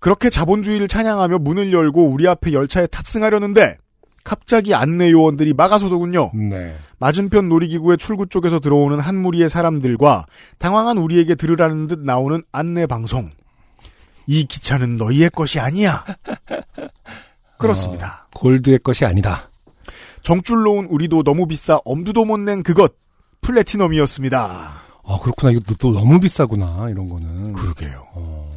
그렇게 자본주의를 찬양하며 문을 열고 우리 앞에 열차에 탑승하려는데 갑자기 안내 요원들이 막아서더군요. 네. 맞은편 놀이기구의 출구 쪽에서 들어오는 한 무리의 사람들과 당황한 우리에게 들으라는 듯 나오는 안내 방송. 이 기차는 너희의 것이 아니야. 그렇습니다. 어, 골드의 것이 아니다. 정줄로 온 우리도 너무 비싸 엄두도 못 낸 그것. 플래티넘이었습니다. 아, 그렇구나. 이거 또 너무 비싸구나. 이런 거는. 그러게요. 어.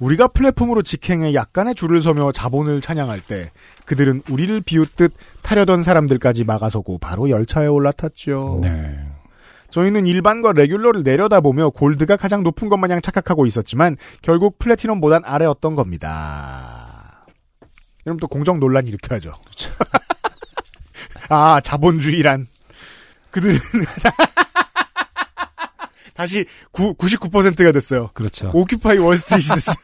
우리가 플랫폼으로 직행해 약간의 줄을 서며 자본을 찬양할 때 그들은 우리를 비웃듯 타려던 사람들까지 막아서고 바로 열차에 올라탔죠. 네. 저희는 일반과 레귤러를 내려다보며 골드가 가장 높은 것 마냥 착각하고 있었지만 결국 플래티넘보단 아래였던 겁니다. 이러면 또 공정 논란 일으켜야죠. 아, 자본주의란. 그들은... 다시 구, 구십구 퍼센트가 됐어요. 그렇죠. 오큐파이 월스트리트 됐어요.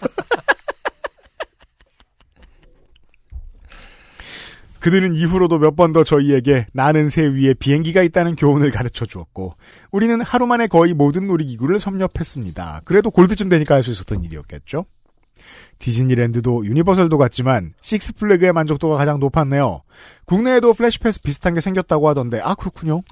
그들은 이후로도 몇 번 더 저희에게 나는 새 위에 비행기가 있다는 교훈을 가르쳐 주었고 우리는 하루 만에 거의 모든 놀이기구를 섭렵했습니다. 그래도 골드쯤 되니까 할 수 있었던 일이었겠죠. 디즈니랜드도 유니버설도 갔지만 식스플래그의 만족도가 가장 높았네요. 국내에도 플래시패스 비슷한 게 생겼다고 하던데 아 그렇군요.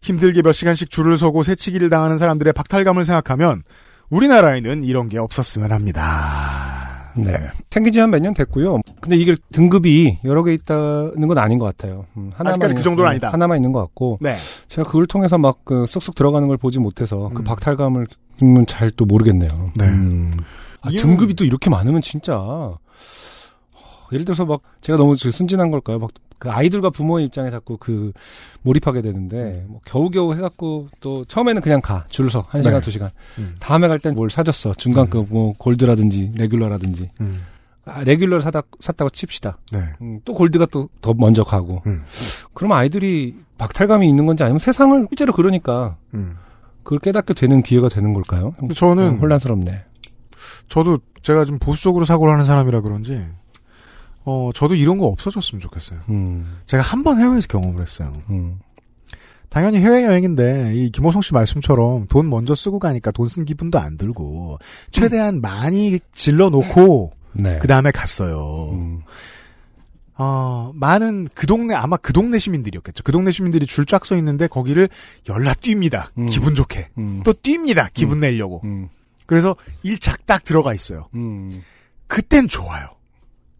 힘들게 몇 시간씩 줄을 서고 새치기를 당하는 사람들의 박탈감을 생각하면 우리나라에는 이런 게 없었으면 합니다. 네. 생긴 지 한 몇 년 됐고요. 근데 이게 등급이 여러 개 있다는 건 아닌 것 같아요. 음, 하나만 아직까지 그 정도는 아니다. 하나만 있는 것 같고. 네. 제가 그걸 통해서 막 그 쑥쑥 들어가는 걸 보지 못해서 그 음. 박탈감을 잘 또 모르겠네요. 네. 음. 아, 이런... 등급이 또 이렇게 많으면 진짜. 예를 들어서 막 제가 너무 순진한 걸까요? 막 그 아이들과 부모의 입장에 자꾸 그 몰입하게 되는데 뭐 겨우겨우 해갖고 또 처음에는 그냥 가 줄 서 한 시간 네. 두 시간 음. 다음에 갈 땐 뭘 사줬어 중간급 음. 뭐 골드라든지 레귤러라든지 음. 아, 레귤러를 사다 샀다고 칩시다. 네. 음, 또 골드가 또 더 먼저 가고 음. 그러면 아이들이 박탈감이 있는 건지 아니면 세상을 실제로 그러니까 음. 그걸 깨닫게 되는 기회가 되는 걸까요? 저는 음, 혼란스럽네. 저도 제가 좀 보수적으로 사고를 하는 사람이라 그런지. 어, 저도 이런 거 없어졌으면 좋겠어요. 음. 제가 한 번 해외에서 경험을 했어요. 음. 당연히 해외여행인데 이 김호성 씨 말씀처럼 돈 먼저 쓰고 가니까 돈 쓴 기분도 안 들고 최대한 음. 많이 질러놓고 네. 그다음에 갔어요. 음. 어, 많은 그 동네 아마 그 동네 시민들이었겠죠. 그 동네 시민들이 줄 쫙 서 있는데 거기를 열라 뜁니다. 음. 기분 좋게. 음. 또 뜁니다. 기분 음. 내려고. 음. 그래서 일착 딱 들어가 있어요. 음. 그땐 좋아요.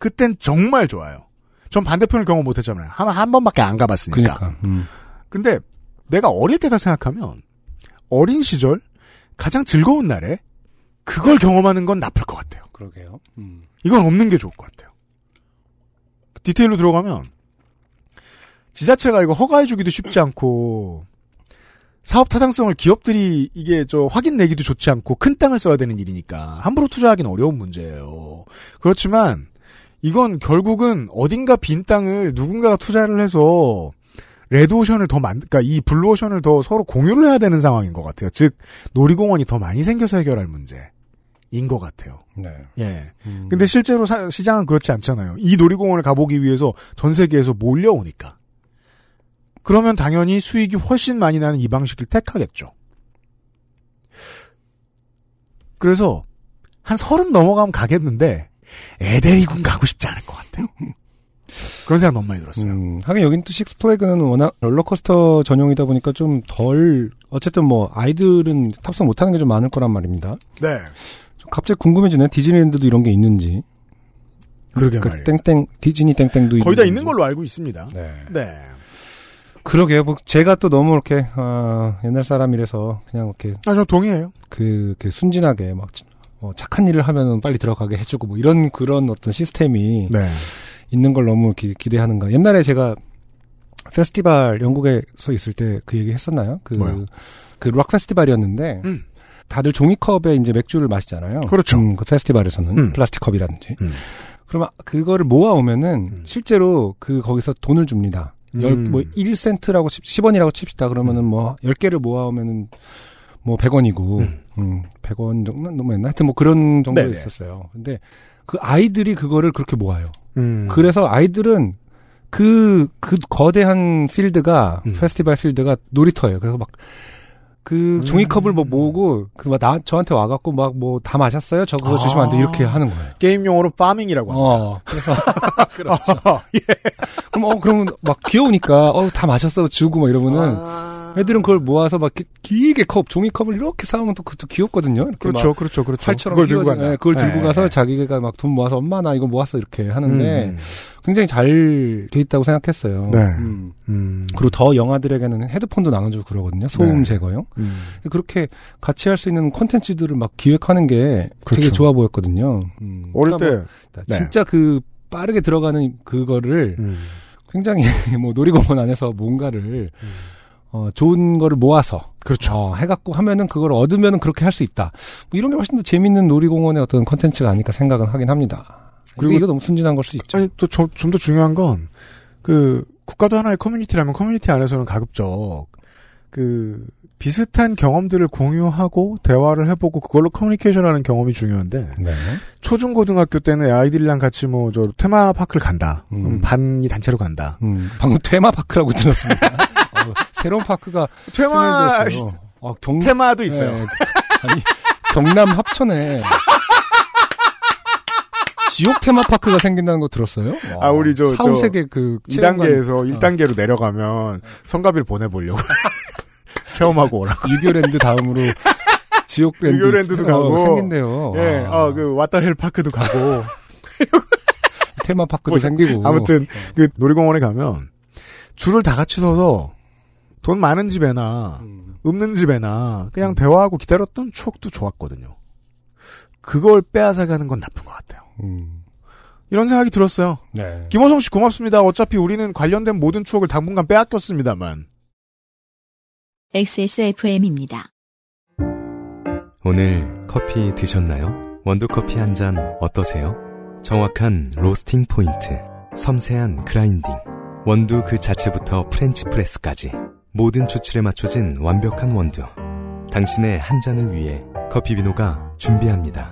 그땐 정말 좋아요. 전 반대편을 경험 못했잖아요. 한, 한 번밖에 안 가봤으니까. 그러니까, 음. 근데 내가 어릴 때다 생각하면 어린 시절 가장 즐거운 날에 그걸 경험하는 건 나쁠 것 같아요. 그러게요. 음. 이건 없는 게 좋을 것 같아요. 디테일로 들어가면 지자체가 이거 허가해주기도 쉽지 않고 사업 타당성을 기업들이 이게 저 확인 내기도 좋지 않고 큰 땅을 써야 되는 일이니까 함부로 투자하기는 어려운 문제예요. 그렇지만 이건 결국은 어딘가 빈 땅을 누군가가 투자를 해서 레드오션을 더 만, 그러니까 이 블루오션을 더 서로 공유를 해야 되는 상황인 것 같아요. 즉 놀이공원이 더 많이 생겨서 해결할 문제인 것 같아요. 네. 예. 음. 근데 실제로 사, 시장은 그렇지 않잖아요. 이 놀이공원을 가보기 위해서 전 세계에서 몰려오니까. 그러면 당연히 수익이 훨씬 많이 나는 이 방식을 택하겠죠. 그래서 한 서른 넘어가면 가겠는데. 애데리군 가고 싶지 않을 것 같아요. 그런 생각 너무 많이 들었어요. 음, 하긴 여긴 또 식스플래그는 워낙 롤러코스터 전용이다 보니까 좀 덜 어쨌든 뭐 아이들은 탑승 못하는 게 좀 많을 거란 말입니다. 네. 좀 갑자기 궁금해지네. 디즈니랜드도 이런 게 있는지. 그러게 그 말이에요. 땡땡 디즈니 땡땡도 거의 다 있는 걸로 알고 있습니다. 네. 네. 그러게요. 뭐 제가 또 너무 이렇게 아, 옛날 사람이라서 그냥 이렇게. 아, 저 동의해요. 그, 그 순진하게 막. 어, 착한 일을 하면은 빨리 들어가게 해주고, 뭐, 이런, 그런 어떤 시스템이. 네. 있는 걸 너무 기, 기대하는가. 옛날에 제가, 페스티벌, 영국에서 있을 때 그 얘기 했었나요? 그, 뭐요? 그, 록 페스티벌이었는데, 음. 다들 종이컵에 이제 맥주를 마시잖아요. 그렇죠. 음, 그 페스티벌에서는 음. 플라스틱 컵이라든지. 음. 그러면 그거를 모아 오면은 음. 실제로 그 거기서 돈을 줍니다. 열, 음. 뭐 일 센트라고 십 원이라고 칩시다. 그러면은 뭐 열 개를 모아 오면은 뭐 백 원이고 음. 음, 백 원 정도는 너무 했나? 하여튼 뭐 그런 정도 있었어요. 근데 그 아이들이 그거를 그렇게 모아요. 음. 그래서 아이들은 그, 그 거대한 필드가, 음. 페스티벌 필드가 놀이터예요. 그래서 막, 그 음. 종이컵을 뭐 모으고, 그 막 나, 저한테 와갖고 막 뭐 다 마셨어요? 저 그거 아. 주시면 안 돼. 이렇게 하는 거예요. 게임용어로 파밍이라고 합니다. 어. 그래서. 그렇죠. 어, 예. 그럼 어, 그러면 막 귀여우니까, 어, 다 마셨어. 주고 막 이러면은. 아. 애들은 그걸 모아서 막 길게 컵, 종이컵을 이렇게 쌓으면 또 그것도 귀엽거든요. 이렇게 그렇죠, 그렇죠, 그렇죠. 팔처럼 그걸 들고 가서, 네, 그걸 들고 네, 가서 네. 자기가 막 돈 모아서 엄마 나 이거 모았어 이렇게 하는데 음. 굉장히 잘 돼 있다고 생각했어요. 네. 음. 음. 그리고 더 영화들에게는 헤드폰도 나눠주고 그러거든요. 소음 네. 제거용. 음. 그렇게 같이 할 수 있는 콘텐츠들을 막 기획하는 게 그렇죠. 되게 좋아 보였거든요. 음. 어릴 그러니까 때 뭐, 진짜 네. 그 빠르게 들어가는 그거를 음. 굉장히 뭐 놀이공원 안에서 뭔가를 음. 어, 좋은 거를 모아서. 그렇죠. 어, 해갖고 하면은 그걸 얻으면은 그렇게 할 수 있다. 뭐 이런 게 훨씬 더 재밌는 놀이공원의 어떤 컨텐츠가 아닐까 생각은 하긴 합니다. 그리고 이거 너무 순진한 걸 수도 있죠. 아니, 또 좀 더 중요한 건, 그, 국가도 하나의 커뮤니티라면 커뮤니티 안에서는 가급적, 그, 비슷한 경험들을 공유하고, 대화를 해보고, 그걸로 커뮤니케이션 하는 경험이 중요한데, 네. 초중고등학교 때는 아이들이랑 같이 뭐, 저, 테마파크를 간다. 음. 그럼 반이 단체로 간다. 음. 방금 테마파크라고 들었습니다. 새로운 파크가 테마 아, 경... 테마도 있어요. 네. 아니, 경남 합천에 지옥 테마 파크가 생긴다는 거 들었어요? 와, 아 우리 저 사후세계 그 이 단계에서 일 단계로 어. 내려가면 성가비를 보내보려고 체험하고 오라고. 유교랜드 다음으로 지옥랜드 유교랜드도 가고 어, 생긴대요. 예, 아. 어, 그 왓다헬 파크도 가고 테마 파크도 뭐, 생기고. 아무튼 어. 그 놀이공원에 가면. 줄을 다 같이 서서 돈 많은 집에나 없는 집에나 그냥 대화하고 기다렸던 추억도 좋았거든요. 그걸 빼앗아가는 건 나쁜 것 같아요. 음. 이런 생각이 들었어요. 네. 김호성 씨 고맙습니다. 어차피 우리는 관련된 모든 추억을 당분간 빼앗겼습니다만. 엑스에스에프엠입니다. 오늘 커피 드셨나요? 원두커피 한 잔 어떠세요? 정확한 로스팅 포인트, 섬세한 그라인딩. 원두 그 자체부터 프렌치프레스까지 모든 추출에 맞춰진 완벽한 원두. 당신의 한 잔을 위해 커피비노가 준비합니다.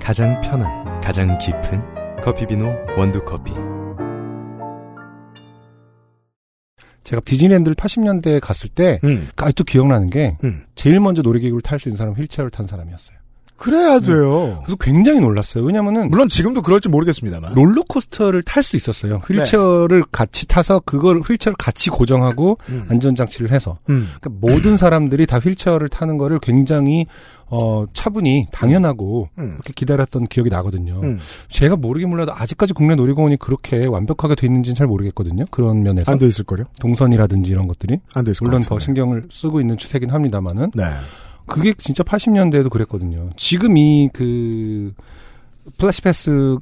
가장 편한, 가장 깊은 커피비노 원두커피. 제가 디즈니랜드를 팔십 년대에 갔을 때 음. 아직도 기억나는 게 음. 제일 먼저 놀이기구를 탈 수 있는 사람은 휠체어를 탄 사람이었어요. 그래야 돼요. 음. 그래서 굉장히 놀랐어요. 왜냐면은. 물론 지금도 그럴지 모르겠습니다만. 롤러코스터를 탈 수 있었어요. 휠체어를 네. 같이 타서 그걸 휠체어를 같이 고정하고 음. 안전장치를 해서. 음. 그러니까 모든 사람들이 다 휠체어를 타는 거를 굉장히, 어, 차분히 당연하고 음. 그렇게 기다렸던 기억이 나거든요. 음. 제가 모르긴 몰라도 아직까지 국내 놀이공원이 그렇게 완벽하게 돼 있는지는 잘 모르겠거든요. 그런 면에서. 안 돼 있을걸요? 동선이라든지 이런 것들이. 안 돼 있을 물론 더 신경을 쓰고 있는 추세긴 합니다만은. 네. 그게 진짜 팔십 년대에도 그랬거든요. 지금 이 그 플래시 패스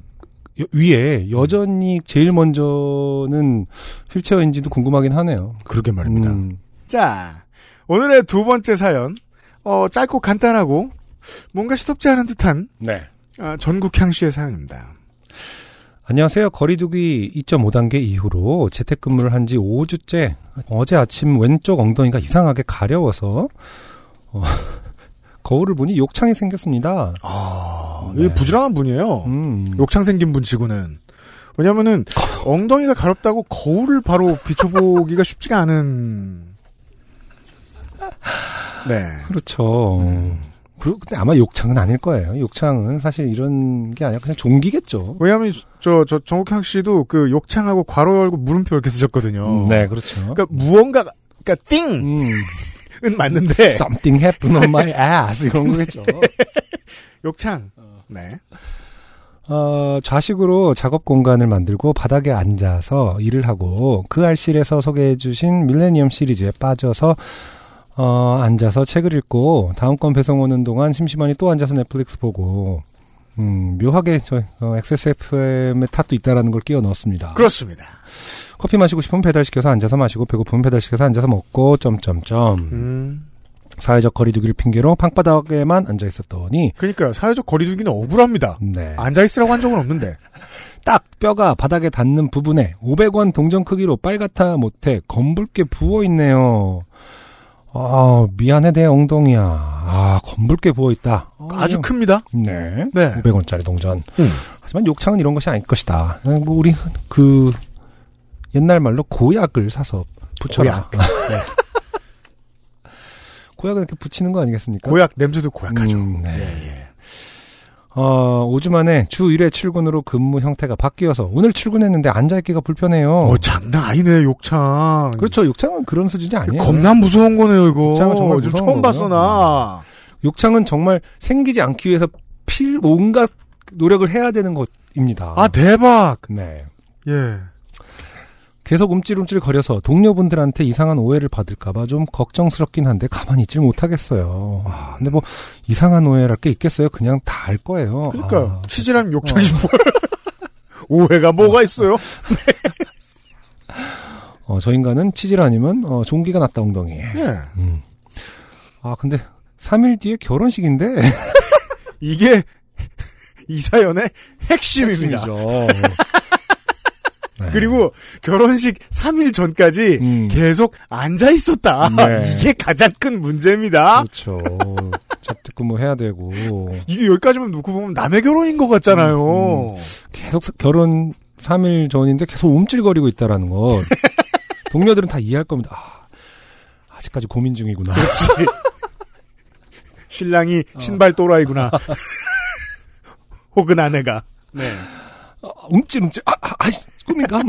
위에 여전히 제일 먼저는 휠체어인지도 궁금하긴 하네요. 그러게 말입니다. 음. 자, 오늘의 두 번째 사연. 어, 짧고 간단하고 뭔가 시덥지 않은 듯한 네. 어, 전국향시의 사연입니다. 안녕하세요. 거리두기 이 점 오 단계 이후로 재택근무를 한 지 오 주째 어제 아침 왼쪽 엉덩이가 이상하게 가려워서 거울을 보니 욕창이 생겼습니다. 아, 네. 부지런한 분이에요. 음. 욕창 생긴 분 치고는. 왜냐면은, 엉덩이가 가렵다고 거울을 바로 비춰보기가 쉽지가 않은. 네. 그렇죠. 음. 그리고 근데 아마 욕창은 아닐 거예요. 욕창은 사실 이런 게 아니라 그냥 종기겠죠. 왜냐하면 저, 저 정국향 씨도 그 욕창하고 괄호 열고 물음표 이렇게 쓰셨거든요. 음, 네, 그렇죠. 그러니까 무언가, 그러니까 띵. 음. 은 맞는데 Something happened on my ass 이런 거겠죠. 욕창. 네. 어, 좌식으로 작업 공간을 만들고 바닥에 앉아서 일을 하고 그 알실에서 소개해 주신 밀레니엄 시리즈에 빠져서 어, 앉아서 책을 읽고 다음 건 배송 오는 동안 심심하니 또 앉아서 넷플릭스 보고 음, 묘하게 저 어, 엑스에스에프엠의 탓도 있다라는 걸 끼워 넣었습니다. 그렇습니다. 커피 마시고 싶으면 배달시켜서 앉아서 마시고 배고프면 배달시켜서 앉아서 먹고 점점점 음. 사회적 거리두기를 핑계로 방바닥에만 앉아 있었더니. 그러니까 사회적 거리두기는 억울합니다. 네. 앉아 있으라고 한 적은 없는데. 딱 뼈가 바닥에 닿는 부분에 오백 원 동전 크기로 빨갛다 못해 검붉게 부어 있네요. 아, 미안해 내 엉덩이야. 아, 검붉게 부어 있다. 아주 아, 큽니다. 네. 네. 오백 원짜리 동전. 음. 하지만 욕창은 이런 것이 아닐 것이다. 뭐 우리 그 옛날 말로 고약을 사서 붙여라. 고약. 네. 고약은 이렇게 붙이는 거 아니겠습니까? 고약, 냄새도 고약하죠. 음, 네. 예, 예. 어, 오 주 만에 주 일 회 출근으로 근무 형태가 바뀌어서 오늘 출근했는데 앉아있기가 불편해요. 어, 장난 아니네, 욕창. 그렇죠, 욕창은 그런 수준이 아니에요. 겁나 무서운 거네요, 이거. 욕창은 정말 무서운 처음 거고요. 봤어, 나. 욕창은 정말 생기지 않기 위해서 필, 뭔가 노력을 해야 되는 것입니다. 아, 대박! 네. 예. 계속 움찔움찔 거려서 동료분들한테 이상한 오해를 받을까봐 좀 걱정스럽긴 한데 가만히 있질 못하겠어요. 아, 근데 뭐 이상한 오해랄 게 있겠어요? 그냥 다 알 거예요. 그러니까요. 아, 치질하면 욕창이 뭘. 오해가 뭐가 있어요? 네. 어, 저 인간은 치질 아니면 어, 종기가 났다 엉덩이에. 예. 음. 아 근데 삼 일 뒤에 결혼식인데. 이게 이 사연의 핵심입니다. 핵심이죠. 네. 그리고 결혼식 삼 일 전까지 음. 계속 앉아 있었다. 네. 이게 가장 큰 문제입니다. 그렇죠. 재택근무 해야 되고. 이게 여기까지만 놓고 보면 남의 결혼인 것 같잖아요. 음, 음. 계속 결혼 삼 일 전인데 계속 움찔거리고 있다라는 건 동료들은 다 이해할 겁니다. 아, 아직까지 고민 중이구나. 그렇지. 신랑이 어. 신발 또라이구나. 혹은 아내가. 네. 어, 움찔움찔. 아, 아, 아이. 꿈인가?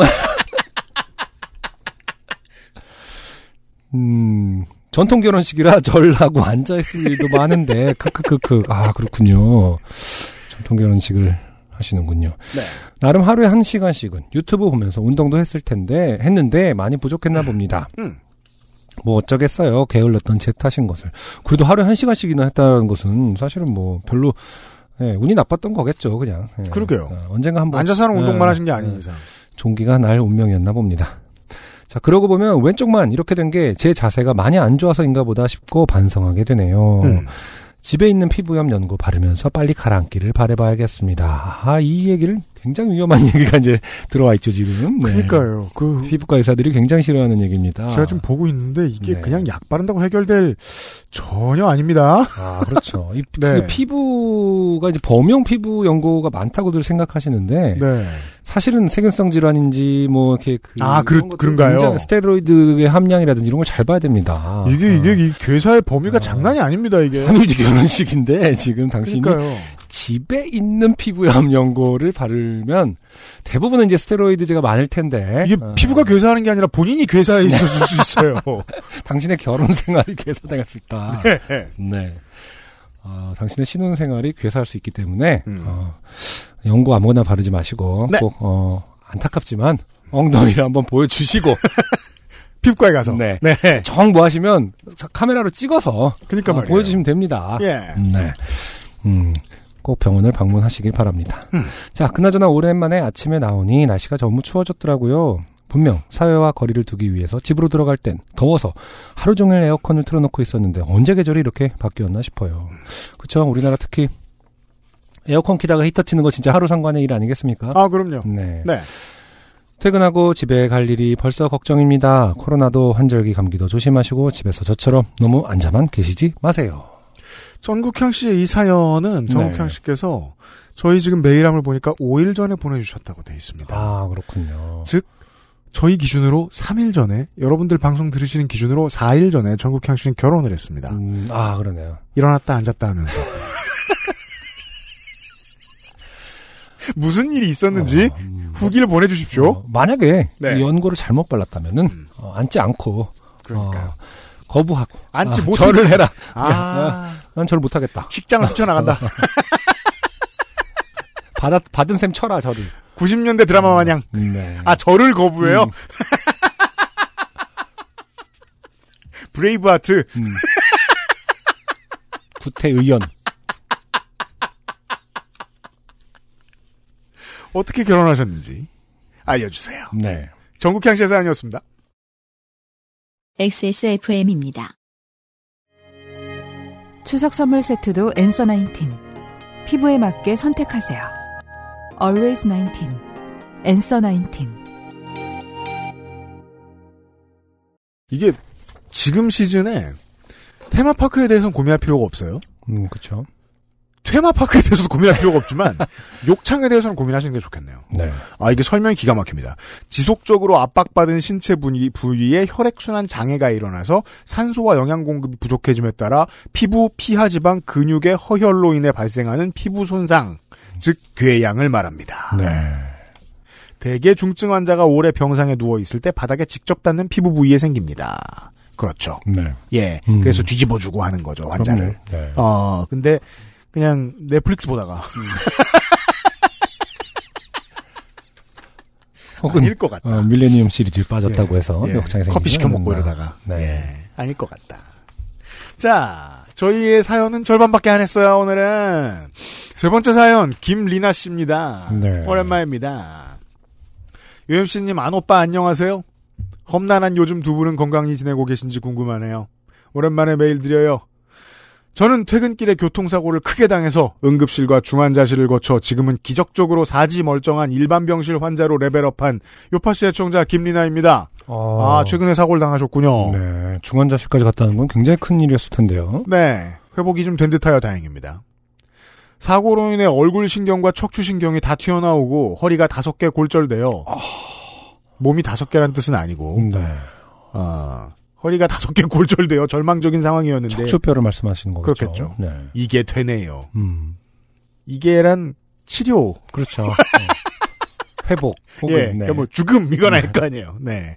음, 전통 결혼식이라 절하고 앉아있을 일도 많은데, 크크크크. 아, 그렇군요. 전통 결혼식을 하시는군요. 네. 나름 하루에 한 시간씩은 유튜브 보면서 운동도 했을 텐데, 했는데 많이 부족했나 봅니다. 음. 뭐 어쩌겠어요. 게을렀던 제 탓인 것을. 그래도 하루에 한 시간씩이나 했다는 것은 사실은 뭐 별로, 예, 운이 나빴던 거겠죠, 그냥. 예. 그러게요. 어, 언젠가 한 번. 앉아서 하는 운동만 예, 하신 게 아닌 이상. 종기가 날 운명이었나 봅니다. 자, 그러고 보면 왼쪽만 이렇게 된 게 제 자세가 많이 안 좋아서인가 보다 싶고 반성하게 되네요. 음. 집에 있는 피부염 연고 바르면서 빨리 가라앉기를 바라봐야겠습니다. 아, 이 얘기를 굉장히 위험한 얘기가 이제 들어와 있죠, 지금. 네. 그러니까요. 그 피부과 의사들이 굉장히 싫어하는 얘기입니다. 제가 지금 보고 있는데 이게 네. 그냥 약 바른다고 해결될 전혀 아닙니다. 아, 그렇죠. 이 네. 그 피부가 이제 범용 피부 연고가 많다고들 생각하시는데 네. 사실은 세균성 질환인지 뭐 이렇게 그 아, 그런 그런가요? 스테로이드의 함량이라든지 이런 걸 잘 봐야 됩니다. 이게 아. 이게 이 괴사의 범위가 아. 장난이 아닙니다, 이게. 삼 일 뒤 결혼식인데 지금 당신이 그러니까요. 집에 있는 피부염 연고를 바르면 대부분은 이제 스테로이드제가 많을 텐데 이게 어. 피부가 괴사하는 게 아니라 본인이 괴사에 있었을 수 있어요. 당신의 결혼 생활이 괴사당할 수 있다. 네. 네. 어, 당신의 신혼 생활이 괴사할 수 있기 때문에 음. 어, 연고 아무거나 바르지 마시고 네. 꼭 어, 안타깝지만 엉덩이를 한번 보여주시고. 피부과에 가서. 네. 네. 정보하시면 카메라로 찍어서 그러니까 어, 보여주시면 됩니다. 예. 네. 음, 꼭 병원을 방문하시길 바랍니다. 음. 자, 그나저나 오랜만에 아침에 나오니 날씨가 전부 추워졌더라고요. 분명 사회와 거리를 두기 위해서 집으로 들어갈 땐 더워서 하루 종일 에어컨을 틀어놓고 있었는데 언제 계절이 이렇게 바뀌었나 싶어요. 그쵸? 우리나라 특히 에어컨 키다가 히터 튀는 거 진짜 하루 상관의 일 아니겠습니까? 아, 그럼요. 네. 네. 퇴근하고 집에 갈 일이 벌써 걱정입니다. 코로나도 환절기 감기도 조심하시고 집에서 저처럼 너무 앉아만 계시지 마세요. 전국향 씨의 이 사연은 전국향 네. 씨께서 저희 지금 메일함을 보니까 오 일 전에 보내주셨다고 돼 있습니다. 아, 그렇군요. 즉 저희 기준으로 삼 일 전에 여러분들 방송 들으시는 기준으로 사 일 전에 전국향 씨는 결혼을 했습니다. 음, 아, 그러네요. 일어났다 앉았다 하면서. 무슨 일이 있었는지 어, 음, 후기를 보내주십시오. 어, 만약에 네. 이 연고를 잘못 발랐다면은 음. 어, 앉지 않고 그러니까요. 어, 거부하고 앉지 아, 못 절을 해라. 아. 야, 난 절을 못하겠다. 식장을 뛰쳐나간다. 어, 어. 받았, 받은 셈 쳐라 절을. 구십 년대 드라마 마냥. 음, 네. 아 절을 거부해요? 음. 브레이브하트. 음. 구태의연. 어떻게 결혼하셨는지 알려주세요. 네. 전국향 씨의 사연이었습니다. 엑스에스에프엠입니다. 추석 선물 세트도 Ansur Nineteen. 피부에 맞게 선택하세요. Always Nineteen. Ansur Nineteen. 이게 지금 시즌에 테마파크에 대해서는 고민할 필요가 없어요. 음, 그렇죠. 테마파크에 대해서도 고민할 필요가 없지만 욕창에 대해서는 고민하시는 게 좋겠네요. 네. 아, 이게 설명이 기가 막힙니다. 지속적으로 압박받은 신체 부위, 부위에 혈액순환 장애가 일어나서 산소와 영양 공급이 부족해짐에 따라 피부, 피하지방, 근육의 허혈로 인해 발생하는 피부 손상, 즉 궤양을 말합니다. 네. 대개 중증 환자가 오래 병상에 누워 있을 때 바닥에 직접 닿는 피부 부위에 생깁니다. 그렇죠. 네. 예. 음. 그래서 뒤집어주고 하는 거죠, 환자를. 네. 어, 근데 그냥 넷플릭스 보다가 혹은 아닐 것 같다. 어, 밀레니엄 시리즈 빠졌다고 예, 해서 예, 역창에 커피 시켜 먹고 이러다가 네. 예, 아닐 것 같다. 자, 저희의 사연은 절반밖에 안 했어요. 오늘은 세 번째 사연 김리나 씨입니다. 네. 오랜만입니다. 유엠씨님 안 오빠 안녕하세요. 험난한 요즘 두 분은 건강히 지내고 계신지 궁금하네요. 오랜만에 메일 드려요. 저는 퇴근길에 교통사고를 크게 당해서 응급실과 중환자실을 거쳐 지금은 기적적으로 사지 멀쩡한 일반 병실 환자로 레벨업한 요파시 애청자 김리나입니다. 아, 아 최근에 사고를 당하셨군요. 네, 중환자실까지 갔다는 건 굉장히 큰 일이었을 텐데요. 네, 회복이 좀 된 듯하여 다행입니다. 사고로 인해 얼굴 신경과 척추 신경이 다 튀어나오고 허리가 다섯 개 골절돼요. 아... 몸이 다섯 개란 뜻은 아니고. 네. 아. 허리가 다섯 개 골절돼요. 절망적인 상황이었는데. 척추뼈를 말씀하시는 거죠. 그렇겠죠. 네. 이게 되네요. 음. 이게란 치료. 그렇죠. 어. 회복. 혹은, 예, 네. 뭐 죽음 이거나 할 거 아니에요. 네.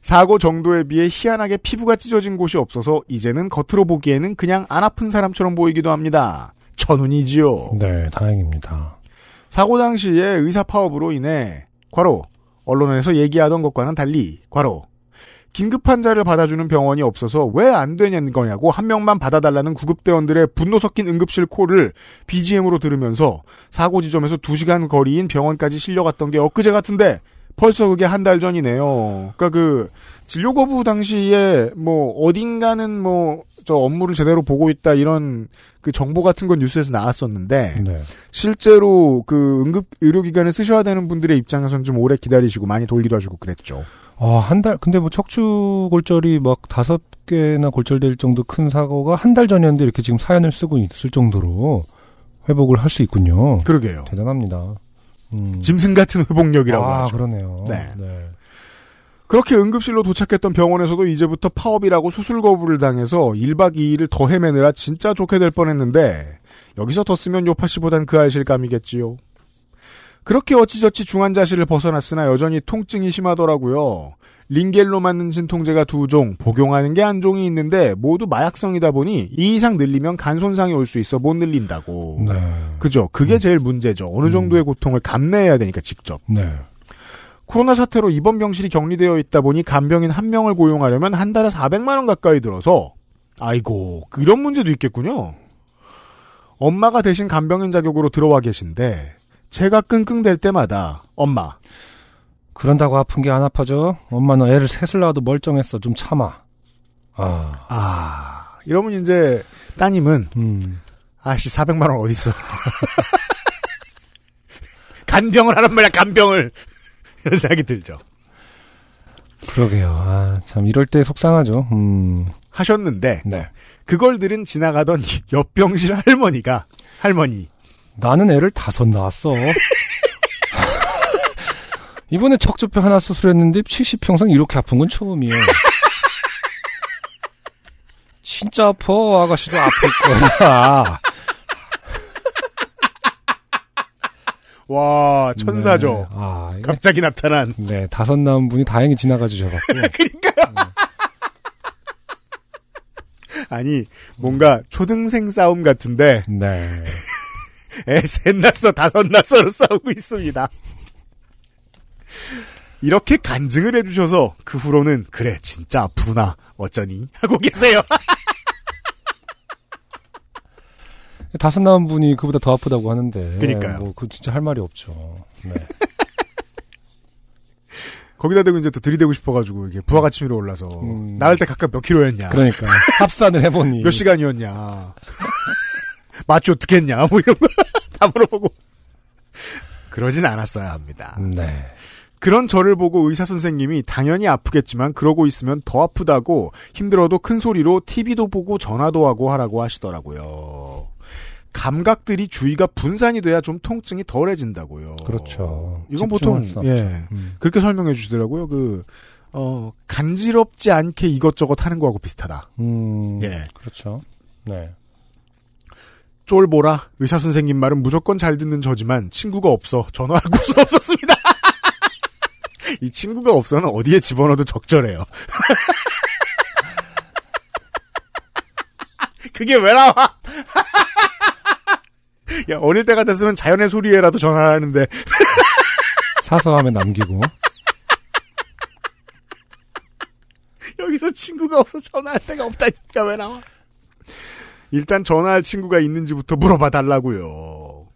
사고 정도에 비해 희한하게 피부가 찢어진 곳이 없어서 이제는 겉으로 보기에는 그냥 안 아픈 사람처럼 보이기도 합니다. 천운이지요. 네, 다행입니다. 사고 당시에 의사 파업으로 인해 괄호 언론에서 얘기하던 것과는 달리 괄호 긴급 환자를 받아주는 병원이 없어서 왜 안 되냐는 거냐고 한 명만 받아달라는 구급대원들의 분노 섞인 응급실 콜을 비지엠으로 들으면서 사고 지점에서 두 시간 거리인 병원까지 실려갔던 게 엊그제 같은데 벌써 그게 한 달 전이네요. 그러니까 그 진료 거부 당시에 뭐 어딘가는 뭐 저 업무를 제대로 보고 있다 이런 그 정보 같은 건 뉴스에서 나왔었는데 네. 실제로 그 응급 의료기관에 쓰셔야 되는 분들의 입장에서는 좀 오래 기다리시고 많이 돌기도 하시고 그랬죠. 아, 한 달, 근데 뭐 척추 골절이 막 다섯 개나 골절될 정도 큰 사고가 한 달 전이었는데 이렇게 지금 사연을 쓰고 있을 정도로 회복을 할 수 있군요. 그러게요. 대단합니다. 음. 짐승 같은 회복력이라고 아, 하죠. 아, 그러네요. 네. 네. 그렇게 응급실로 도착했던 병원에서도 이제부터 파업이라고 수술 거부를 당해서 일 박 이 일을 더 헤매느라 진짜 좋게 될 뻔했는데 여기서 더 쓰면 요파씨보단 그 알실감이겠지요. 그렇게 어찌저찌 중환자실을 벗어났으나 여전히 통증이 심하더라고요. 링겔로 만든 진통제가 두 종, 복용하는 게 한 종이 있는데 모두 마약성이다 보니 이 이상 늘리면 간 손상이 올 수 있어 못 늘린다고. 네. 그죠? 그게 음. 제일 문제죠. 어느 정도의 음. 고통을 감내해야 되니까 직접. 네. 코로나 사태로 입원 병실이 격리되어 있다 보니 간병인 한 명을 고용하려면 한 달에 사백만 원 가까이 들어서 아이고 이런 문제도 있겠군요. 엄마가 대신 간병인 자격으로 들어와 계신데 제가 끙끙댈 때마다 엄마 그런다고 아픈 게 안 아파져? 엄마는 애를 셋을 낳아도 멀쩡했어. 좀 참아. 아, 아 이러면 이제 따님은 음. 아씨 사백만 원 어디 있어? 간병을 하란 말이야. 간병을. 이런 생각이 들죠. 그러게요. 아, 참 이럴 때 속상하죠. 음. 하셨는데 네. 그걸 들은 지나가던 옆 병실 할머니가 할머니 나는 애를 다섯 낳았어. 이번에 척추뼈 하나 수술했는데 칠십 평상 이렇게 아픈 건 처음이에요. 진짜 아파. 아가씨도 아플 거야. 와 천사죠. 네. 아, 갑자기 나타난. 네 다섯 낳은 분이 다행히 지나가 주셔가지고. 그러니까요. 네. 아니 뭔가 초등생 싸움 같은데. 네. 에, 셋 났어, 다섯 났어로 싸우고 있습니다. 이렇게 간증을 해주셔서 그 후로는 그래 진짜 아프구나 어쩌니 하고 계세요. 다섯 낳은 분이 그보다 더 아프다고 하는데 그러니까요. 뭐, 그 진짜 할 말이 없죠. 네. 거기다 대고 이제 또 들이대고 싶어가지고 이게 부하가치미로 올라서 음. 나갈 때 각각 몇 킬로였냐. 그러니까 합산을 해보니 몇 시간이었냐. 마취 어떻게 했냐 뭐 이런 거 다 물어보고 그러진 않았어야 합니다. 네. 그런 저를 보고 의사 선생님이 당연히 아프겠지만 그러고 있으면 더 아프다고 힘들어도 큰 소리로 티비도 보고 전화도 하고 하라고 하시더라고요. 감각들이 주의가 분산이 돼야 좀 통증이 덜해진다고요. 그렇죠. 이건 보통 예 음. 그렇게 설명해 주시더라고요. 그 어, 간지럽지 않게 이것저것 하는 거하고 비슷하다. 음, 예 그렇죠. 네. 쫄보라 의사 선생님 말은 무조건 잘 듣는 저지만 친구가 없어 전화할 곳은 없었습니다. 이 친구가 없어는 어디에 집어넣어도 적절해요. 그게 왜 나와? 야, 어릴 때 같았으면 자연의 소리에라도 전화하는데. 사서함에 남기고. 여기서 친구가 없어 전화할 데가 없다니까 왜 나와? 일단 전화할 친구가 있는지부터 물어봐 달라고요.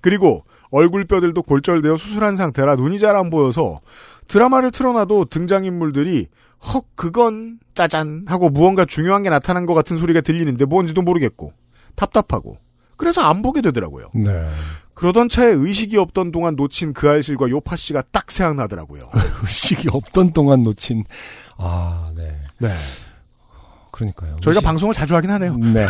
그리고 얼굴뼈들도 골절되어 수술한 상태라 눈이 잘 안 보여서 드라마를 틀어놔도 등장인물들이 헉 그건 짜잔 하고 무언가 중요한 게 나타난 것 같은 소리가 들리는데 뭔지도 모르겠고 답답하고 그래서 안 보게 되더라고요. 네. 그러던 차에 의식이 없던 동안 놓친 그 알실과 요파 씨가 딱 생각나더라고요. 의식이 없던 동안 놓친 아 네. 네. 그러니까요. 저희가 의식... 방송을 자주 하긴 하네요. 네.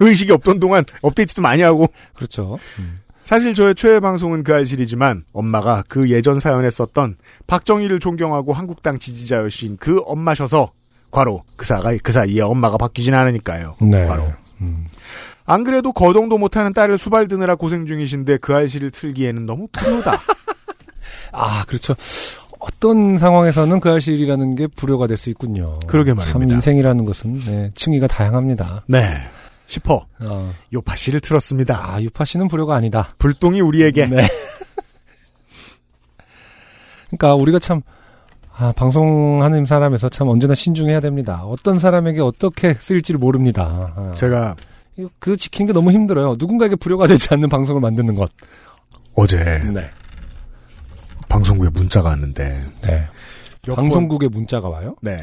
의식이 없던 동안 업데이트도 많이 하고 그렇죠. 음. 사실 저의 최애 방송은 그 알실이지만 엄마가 그 예전 사연에 썼던 박정희를 존경하고 한국당 지지자였신 그 엄마셔서 과로 그, 사가, 그 사이에 엄마가 바뀌진 않으니까요. 네. 과로. 음. 안 그래도 거동도 못하는 딸을 수발드느라 고생 중이신데 그 알실을 틀기에는 너무 불효다. 아 그렇죠. 어떤 상황에서는 그 알실이라는 게 불효가 될 수 있군요. 그러게 말입니다. 참 인생이라는 것은 네, 층위가 다양합니다. 네. 싶어. 어. 요파 씨를 틀었습니다. 아, 요파 씨는 불효가 아니다. 불똥이 우리에게. 네. 그러니까 우리가 참 아, 방송하는 사람에서 참 언제나 신중해야 됩니다. 어떤 사람에게 어떻게 쓰일지를 모릅니다. 아. 제가 그 지키는 게 너무 힘들어요. 누군가에게 불효가 되지 않는 방송을 만드는 것. 어제 네. 방송국에 문자가 왔는데. 네. 방송국에 번... 문자가 와요? 네.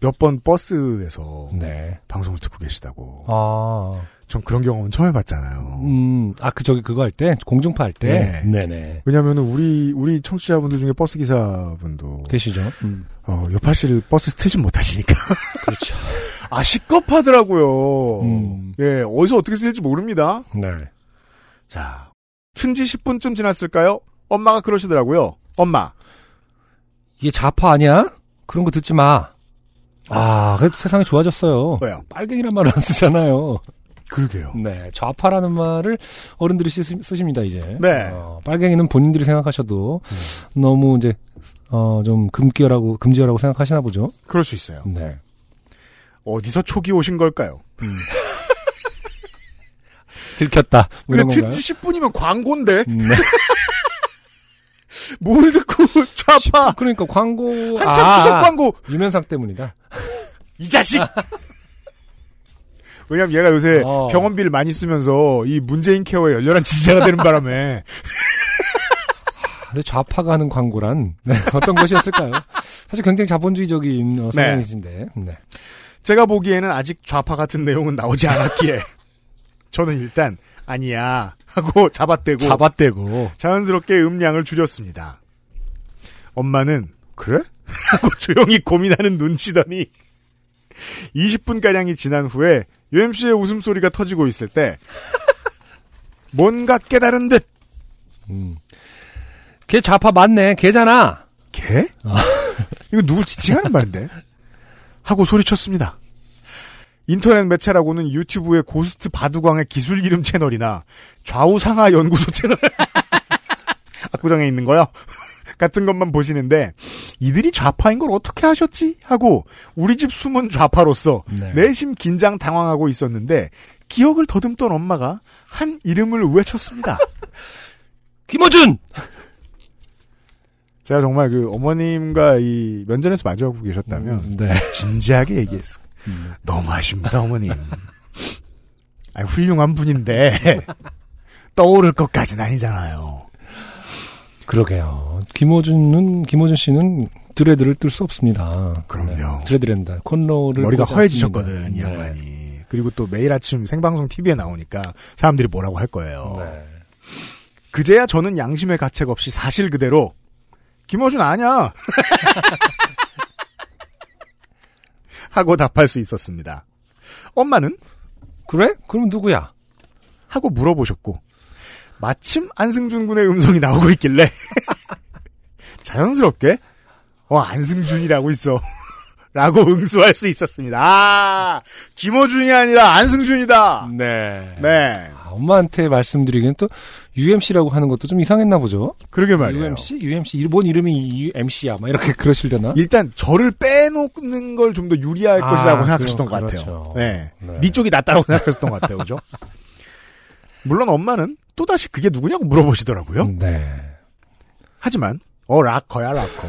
몇 번 버스에서 네. 방송을 듣고 계시다고. 아, 전 그런 경험은 처음 해봤잖아요. 음, 아, 그 저기 그거 할 때 공중파 할 때. 네, 네네. 왜냐하면은 우리 우리 청취자분들 중에 버스 기사분도 계시죠. 음. 어, 요파 씨를 버스 틀지 못하시니까. 그렇죠. 아, 시겁하더라고요. 음. 예, 어디서 어떻게 쓸지 모릅니다. 네. 자, 튼지 십 분쯤 지났을까요? 엄마가 그러시더라고요. 엄마, 얘 자파 아니야? 그런 거 듣지 마. 아, 그래도 세상이 좋아졌어요. 왜요? 빨갱이란 말을 안 쓰잖아요. 그러게요. 네, 좌파라는 말을 어른들이 쓰, 쓰십니다 이제. 네. 어, 빨갱이는 본인들이 생각하셔도 음. 너무 이제 어, 좀 금기어라고 금지어라고 생각하시나 보죠. 그럴 수 있어요. 네. 어디서 촉이 오신 걸까요? 음. 들켰다. 뭐 이런 건가요? 십 분이면 광고인데. 음, 네. 뭘 듣고 좌파. 그러니까 광고. 한참 아, 추석 광고. 유면상 때문이다. 이 자식. 왜냐면 얘가 요새 어. 병원비를 많이 쓰면서 이 문재인 케어에 열렬한 지지자가 되는 바람에. 근데 좌파가 하는 광고란 네, 어떤 것이었을까요? 사실 굉장히 자본주의적인 성향이신데. 네. 네. 제가 보기에는 아직 좌파 같은 내용은 나오지 않았기에 저는 일단 아니야. 하고 잡아떼고 잡아떼고 자연스럽게 음량을 줄였습니다. 엄마는 그래? 하고 조용히 고민하는 눈치더니 이십 분가량이 지난 후에 유엠씨의 웃음소리가 터지고 있을 때 뭔가 깨달은 듯. 음. 걔 좌파 맞네. 걔잖아. 걔? 아. 이거 누구 지칭하는 말인데? 하고 소리쳤습니다. 인터넷 매체라고는 유튜브의 고스트 바두광의 기술기름 채널이나 좌우상하연구소 채널 압구정에 있는 거요 같은 것만 보시는데 이들이 좌파인 걸 어떻게 아셨지? 하고 우리 집 숨은 좌파로서 네. 내심 긴장 당황하고 있었는데 기억을 더듬던 엄마가 한 이름을 외쳤습니다. 김어준! 제가 정말 그 어머님과 이 면전에서 마주하고 계셨다면 음, 네. 진지하게 얘기했어요. 음. 너무하십니다, 어머님. 아니, 훌륭한 분인데 떠오를 것까지는 아니잖아요. 그러게요. 김호준은 김호준 씨는 드레드를 뜰 수 없습니다. 그럼요. 네, 드레드랜다. 콘로를 머리가 허해지셨거든, 네. 이 양반이. 그리고 또 매일 아침 생방송 티비에 나오니까 사람들이 뭐라고 할 거예요. 네. 그제야 저는 양심의 가책 없이 사실 그대로 김어준 아냐 하고 답할 수 있었습니다. 엄마는 그래? 그럼 누구야? 하고 물어보셨고 마침 안승준 군의 음성이 나오고 있길래 자연스럽게 어 안승준이라고 있어 라고 응수할 수 있었습니다. 아, 김어준이 아니라 안승준이다. 네. 네. 아, 엄마한테 말씀드리기엔 또 유엠씨라고 하는 것도 좀 이상했나 보죠. 그러게 말이에요. 유엠씨? 유엠씨? 뭔 이름이 유엠씨야? 막 이렇게 그러시려나? 일단 저를 빼놓는 걸 좀 더 유리할 아, 것이라고 생각하셨던 그럼, 것 같아요. 그렇죠. 네. 네. 네 쪽이 낫다라고 생각하셨던 것 같아요. 그죠? 물론 엄마는 또다시 그게 누구냐고 물어보시더라고요. 네. 하지만 어 락커야 락커.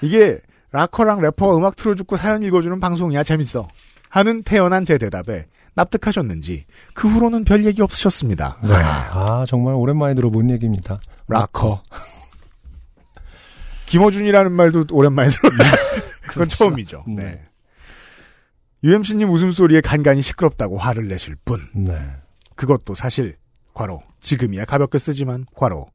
이게 락커랑 래퍼가 음악 틀어주고 사연 읽어주는 방송이야 재밌어 하는 태연한 제 대답에 납득하셨는지 그 후로는 별 얘기 없으셨습니다. 네. 아 정말 오랜만에 들어본 얘기입니다. 락커. 김어준이라는 말도 오랜만에 들었네. 그건 그렇죠. 처음이죠. 네. 네. 유엠씨님 웃음소리에 간간이 시끄럽다고 화를 내실 뿐. 네. 그것도 사실 괄호 지금이야 가볍게 쓰지만 괄호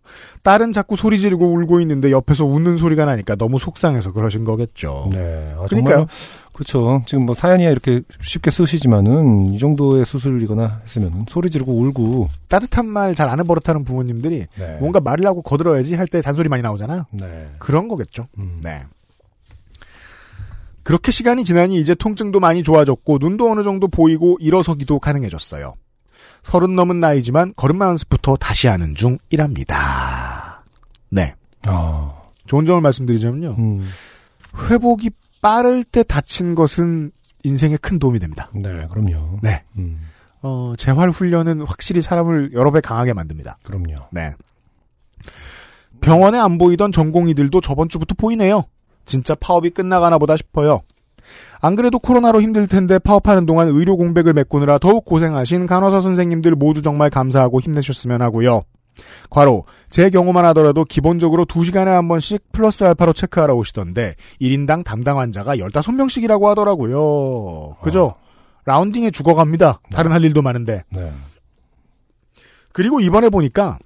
딸은 자꾸 소리 지르고 울고 있는데 옆에서 웃는 소리가 나니까 너무 속상해서 그러신 거겠죠. 네, 아, 그러니까요. 정말, 그렇죠. 지금 뭐 사연이야 이렇게 쉽게 쓰시지만은 이 정도의 수술이거나 했으면 소리 지르고 울고 따뜻한 말 잘 안 해버릇하는 부모님들이 네. 뭔가 말을 하고 거들어야지 할 때 잔소리 많이 나오잖아요. 네, 그런 거겠죠. 음. 네. 그렇게 시간이 지나니 이제 통증도 많이 좋아졌고 눈도 어느 정도 보이고 일어서기도 가능해졌어요. 서른 넘은 나이지만 걸음마 연습부터 다시 하는 중이랍니다. 네. 어. 좋은 점을 말씀드리자면요. 음. 회복이 빠를 때 다친 것은 인생에 큰 도움이 됩니다. 네, 그럼요. 네. 음. 어, 재활 훈련은 확실히 사람을 여러 배 강하게 만듭니다. 그럼요. 네. 병원에 안 보이던 전공의들도 저번 주부터 보이네요. 진짜 파업이 끝나가나 보다 싶어요. 안 그래도 코로나로 힘들 텐데 파업하는 동안 의료 공백을 메꾸느라 더욱 고생하신 간호사 선생님들 모두 정말 감사하고 힘내셨으면 하고요. 과로, 제 경우만 하더라도 기본적으로 두 시간에 한 번씩 플러스 알파로 체크하러 오시던데 일 인당 담당 환자가 열다섯 명씩이라고 하더라고요. 그죠? 어. 라운딩에 죽어갑니다. 다른 네. 할 일도 많은데. 네. 그리고 이번에 보니까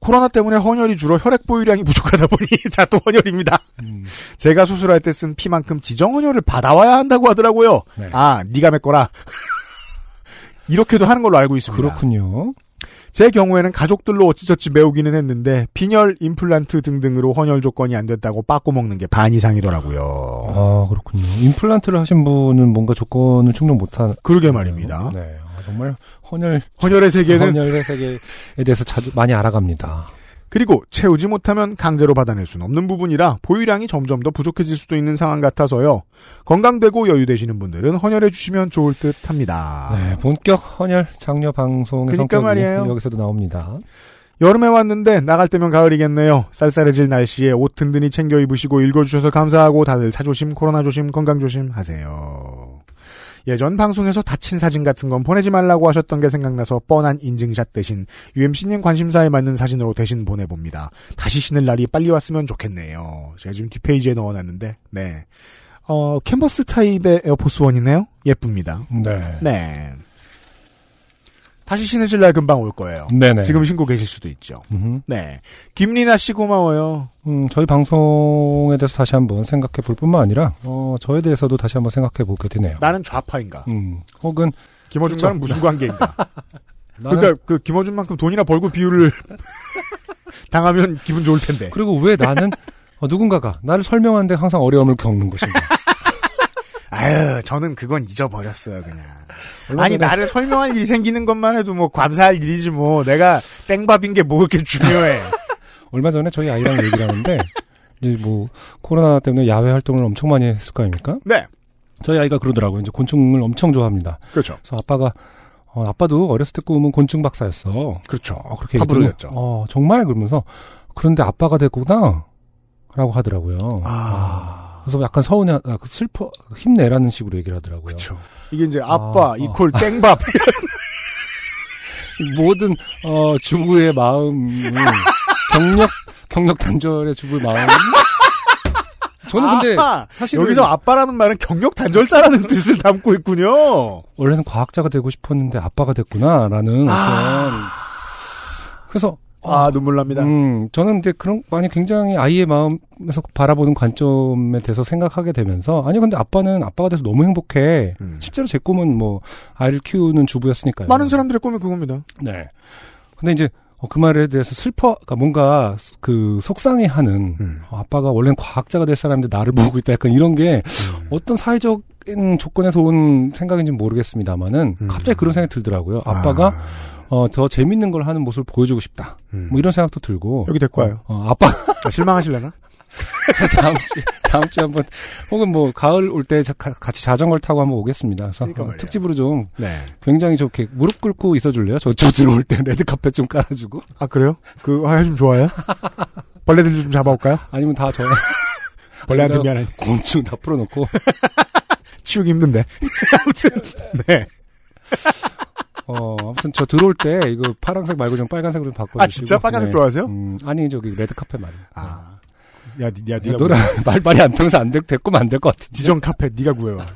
코로나 때문에 헌혈이 줄어 혈액 보유량이 부족하다 보니 자또 헌혈입니다. 음. 제가 수술할 때 쓴 피만큼 지정 헌혈을 받아와야 한다고 하더라고요. 네. 아, 네가 메꿔라. 이렇게도 하는 걸로 알고 있습니다. 그렇군요. 제 경우에는 가족들로 어찌저찌 메우기는 했는데 빈혈, 임플란트 등등으로 헌혈 조건이 안 됐다고 빠꾸 먹는 게 반 이상이더라고요. 아, 그렇군요. 임플란트를 하신 분은 뭔가 조건을 충족 못한. 그러게 말입니다. 네, 정말. 헌혈, 헌혈의 세계는 헌혈의 세계에 대해서 자주 많이 알아갑니다. 그리고 채우지 못하면 강제로 받아낼 수는 없는 부분이라 보유량이 점점 더 부족해질 수도 있는 상황 같아서요. 건강되고 여유되시는 분들은 헌혈해 주시면 좋을 듯합니다. 네, 본격 헌혈 장려 방송의 그러니까 성격이 말이에요. 여기서도 나옵니다. 여름에 왔는데 나갈 때면 가을이겠네요. 쌀쌀해질 날씨에 옷 든든히 챙겨 입으시고 읽어주셔서 감사하고 다들 차조심, 코로나 조심, 건강 조심 하세요. 예전 방송에서 다친 사진 같은 건 보내지 말라고 하셨던 게 생각나서 뻔한 인증샷 대신 유엠씨님 관심사에 맞는 사진으로 대신 보내봅니다. 다시 쉬는 날이 빨리 왔으면 좋겠네요. 제가 지금 뒷페이지에 넣어놨는데 네, 어 캔버스 타입의 에어포스원이네요. 예쁩니다. 네. 네. 다시 신으실 날 금방 올 거예요. 네네. 지금 신고 계실 수도 있죠. 음흠. 네. 김리나 씨 고마워요. 음, 저희 방송에 대해서 다시 한번 생각해 볼 뿐만 아니라, 어, 저에 대해서도 다시 한번 생각해 보게 되네요. 나는 좌파인가? 음. 혹은. 김어준과는 무슨 관계인가? 나는... 그러니까 그 김어준만큼 돈이나 벌고 비유를 당하면 기분 좋을 텐데. 그리고 왜 나는, 어, 누군가가 나를 설명하는데 항상 어려움을 겪는 것인가? 아유, 저는 그건 잊어버렸어요, 그냥. 아니, 나를 설명할 일이 생기는 것만 해도 뭐, 감사할 일이지 뭐, 내가 땡밥인 게 뭐 그렇게 중요해. 얼마 전에 저희 아이랑 얘기를 하는데, 이제 뭐, 코로나 때문에 야외 활동을 엄청 많이 했을 거 아닙니까? 네. 저희 아이가 그러더라고요. 이제 곤충을 엄청 좋아합니다. 그렇죠. 그래서 아빠가, 어, 아빠도 어렸을 때 꿈은 곤충 박사였어. 그렇죠. 어, 그렇게 얘기를 했죠. 어, 정말? 그러면서, 그런데 아빠가 됐구나? 라고 하더라고요. 아. 아. 그래서 약간 서운해, 아, 슬퍼, 힘내라는 식으로 얘기를 하더라고요. 그렇죠. 이게 이제 아빠 아, 이콜 아. 땡밥 모든 어, 주부의 마음, 경력 경력 단절의 주부의 마음 저는 아, 근데 사실 여기서 아빠라는 말은 경력 단절자라는 뜻을 담고 있군요. 원래는 과학자가 되고 싶었는데 아빠가 됐구나라는 아. 어떤 그래서 아, 눈물 납니다. 음, 저는 근데 그런, 아니, 굉장히 아이의 마음에서 바라보는 관점에 대해서 생각하게 되면서, 아니, 근데 아빠는 아빠가 돼서 너무 행복해. 음. 실제로 제 꿈은 뭐, 아이를 키우는 주부였으니까요. 많은 사람들의 꿈이 그겁니다. 네. 근데 이제, 어, 그 말에 대해서 슬퍼, 그러니까 뭔가, 그, 속상해 하는, 음. 어, 아빠가 원래는 과학자가 될 사람인데 나를 보고 있다. 약간 이런 게, 음. 어떤 사회적인 조건에서 온 생각인지는 모르겠습니다만은, 음. 갑자기 그런 생각이 들더라고요. 아빠가, 아. 어, 더 재밌는 걸 하는 모습을 보여주고 싶다. 음. 뭐 이런 생각도 들고. 여기 데리고 와요. 어, 아빠. 아, 실망하실려나? 다음 주에, 다음 주에 한 번, 혹은 뭐, 가을 올 때 같이 자전거를 타고 한번 오겠습니다. 그래서 그러니까 어, 특집으로 좀, 네. 굉장히 좋게, 무릎 꿇고 있어줄래요? 저, 저 들어올 때 레드카펫 좀 깔아주고. 아, 그래요? 그, 아, 좀 좋아요? 벌레들 좀 잡아올까요? 아니면 다 저, 벌레한테 미안해. 곤충 다 풀어놓고. 치우기 힘든데. 아무튼, 네. 어, 아무튼 저 들어올 때 이거 파란색 말고 좀 빨간색으로 좀 바꿔주시고. 아, 진짜 빨간색 네. 좋아하세요? 음, 아니 저기 레드 카펫 말이야. 아, 야, 야, 네가 노란 말 말이 안 통해서 안 될, 됐고 안 될 것 같은데. 지정 카펫 네가 구해와.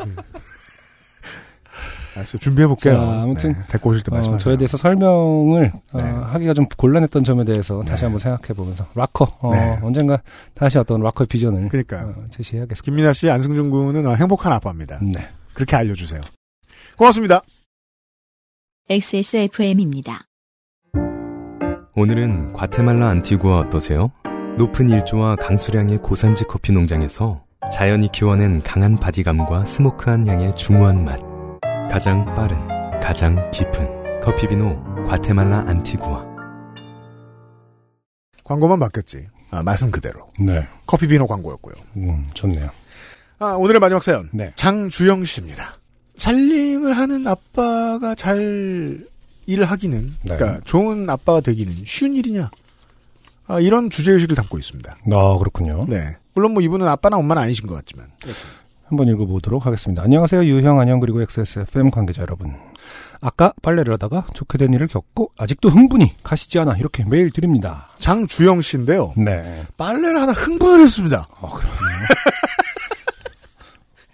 알았어, 준비해 볼게요. 아무튼 네, 데리고 오실 때 말씀. 어, 저에 대해서 설명을 네. 어, 하기가 좀 곤란했던 점에 대해서 네. 다시 한번 생각해 보면서 락커 어, 네. 언젠가 다시 어떤 락커의 비전을 그러니까 어, 제시해야겠습니다. 김민아 씨, 안승준 군은 행복한 아빠입니다. 네, 그렇게 알려주세요. 고맙습니다. 엑스에스에프엠입니다. 오늘은 과테말라 안티구아 어떠세요? 높은 일조와 강수량의 고산지 커피 농장에서 자연이 키워낸 강한 바디감과 스모크한 향의 중후한 맛. 가장 빠른, 가장 깊은 커피비노 과테말라 안티구아. 광고만 바뀌었지. 아, 맛은 그대로. 네. 커피비노 광고였고요. 음, 좋네요. 아, 오늘의 마지막 사연. 네. 장주영 씨입니다. 살림을 하는 아빠가 잘 일을 하기는, 네. 그러니까 좋은 아빠가 되기는 쉬운 일이냐? 아, 이런 주제의식을 담고 있습니다. 아, 그렇군요. 네. 물론 뭐 이분은 아빠나 엄마는 아니신 것 같지만. 그렇죠. 한번 읽어보도록 하겠습니다. 안녕하세요. 유형, 안녕, 그리고 엑스에스에프엠 관계자 여러분. 아까 빨래를 하다가 좋게 된 일을 겪고 아직도 흥분이 가시지 않아 이렇게 메일 드립니다. 장주영 씨인데요. 네. 빨래를 하다 흥분을 했습니다. 아, 그렇군요.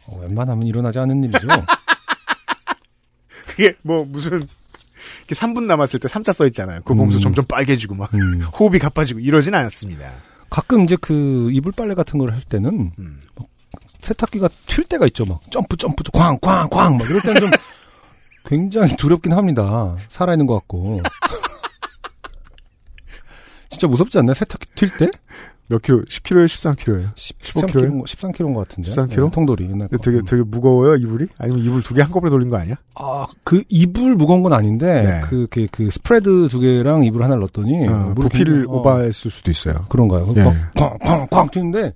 어, 웬만하면 일어나지 않은 일이죠. 그게 뭐 무슨 삼 분 남았을 때 삼자 써 있잖아요. 그거 보면서 음. 점점 빨개지고 막 음. 호흡이 가빠지고 이러진 않았습니다. 가끔 이제 그 이불 빨래 같은 걸 할 때는 음. 막 세탁기가 튈 때가 있죠. 막 점프 점프 꽝꽝꽝 막 이럴 때는 좀 굉장히 두렵긴 합니다. 살아있는 것 같고. 진짜 무섭지 않나요? 세탁기 튈 때? 몇 킬로? 십 킬로예요? 십삼 킬로예요? 십오 킬로예요? 십삼 킬로인 것 같은데. 십삼 킬로? 네, 통돌이. 옛날 거. 되게, 되게 무거워요, 이불이? 아니면 이불 두 개 한꺼번에 돌린 거 아니야? 아, 그 이불 무거운 건 아닌데, 네. 그, 그, 그, 스프레드 두 개랑 이불 하나를 넣었더니, 어, 부피를 어, 오버했을 수도 있어요. 그런가요? 네. 쾅, 쾅, 쾅 튀는데,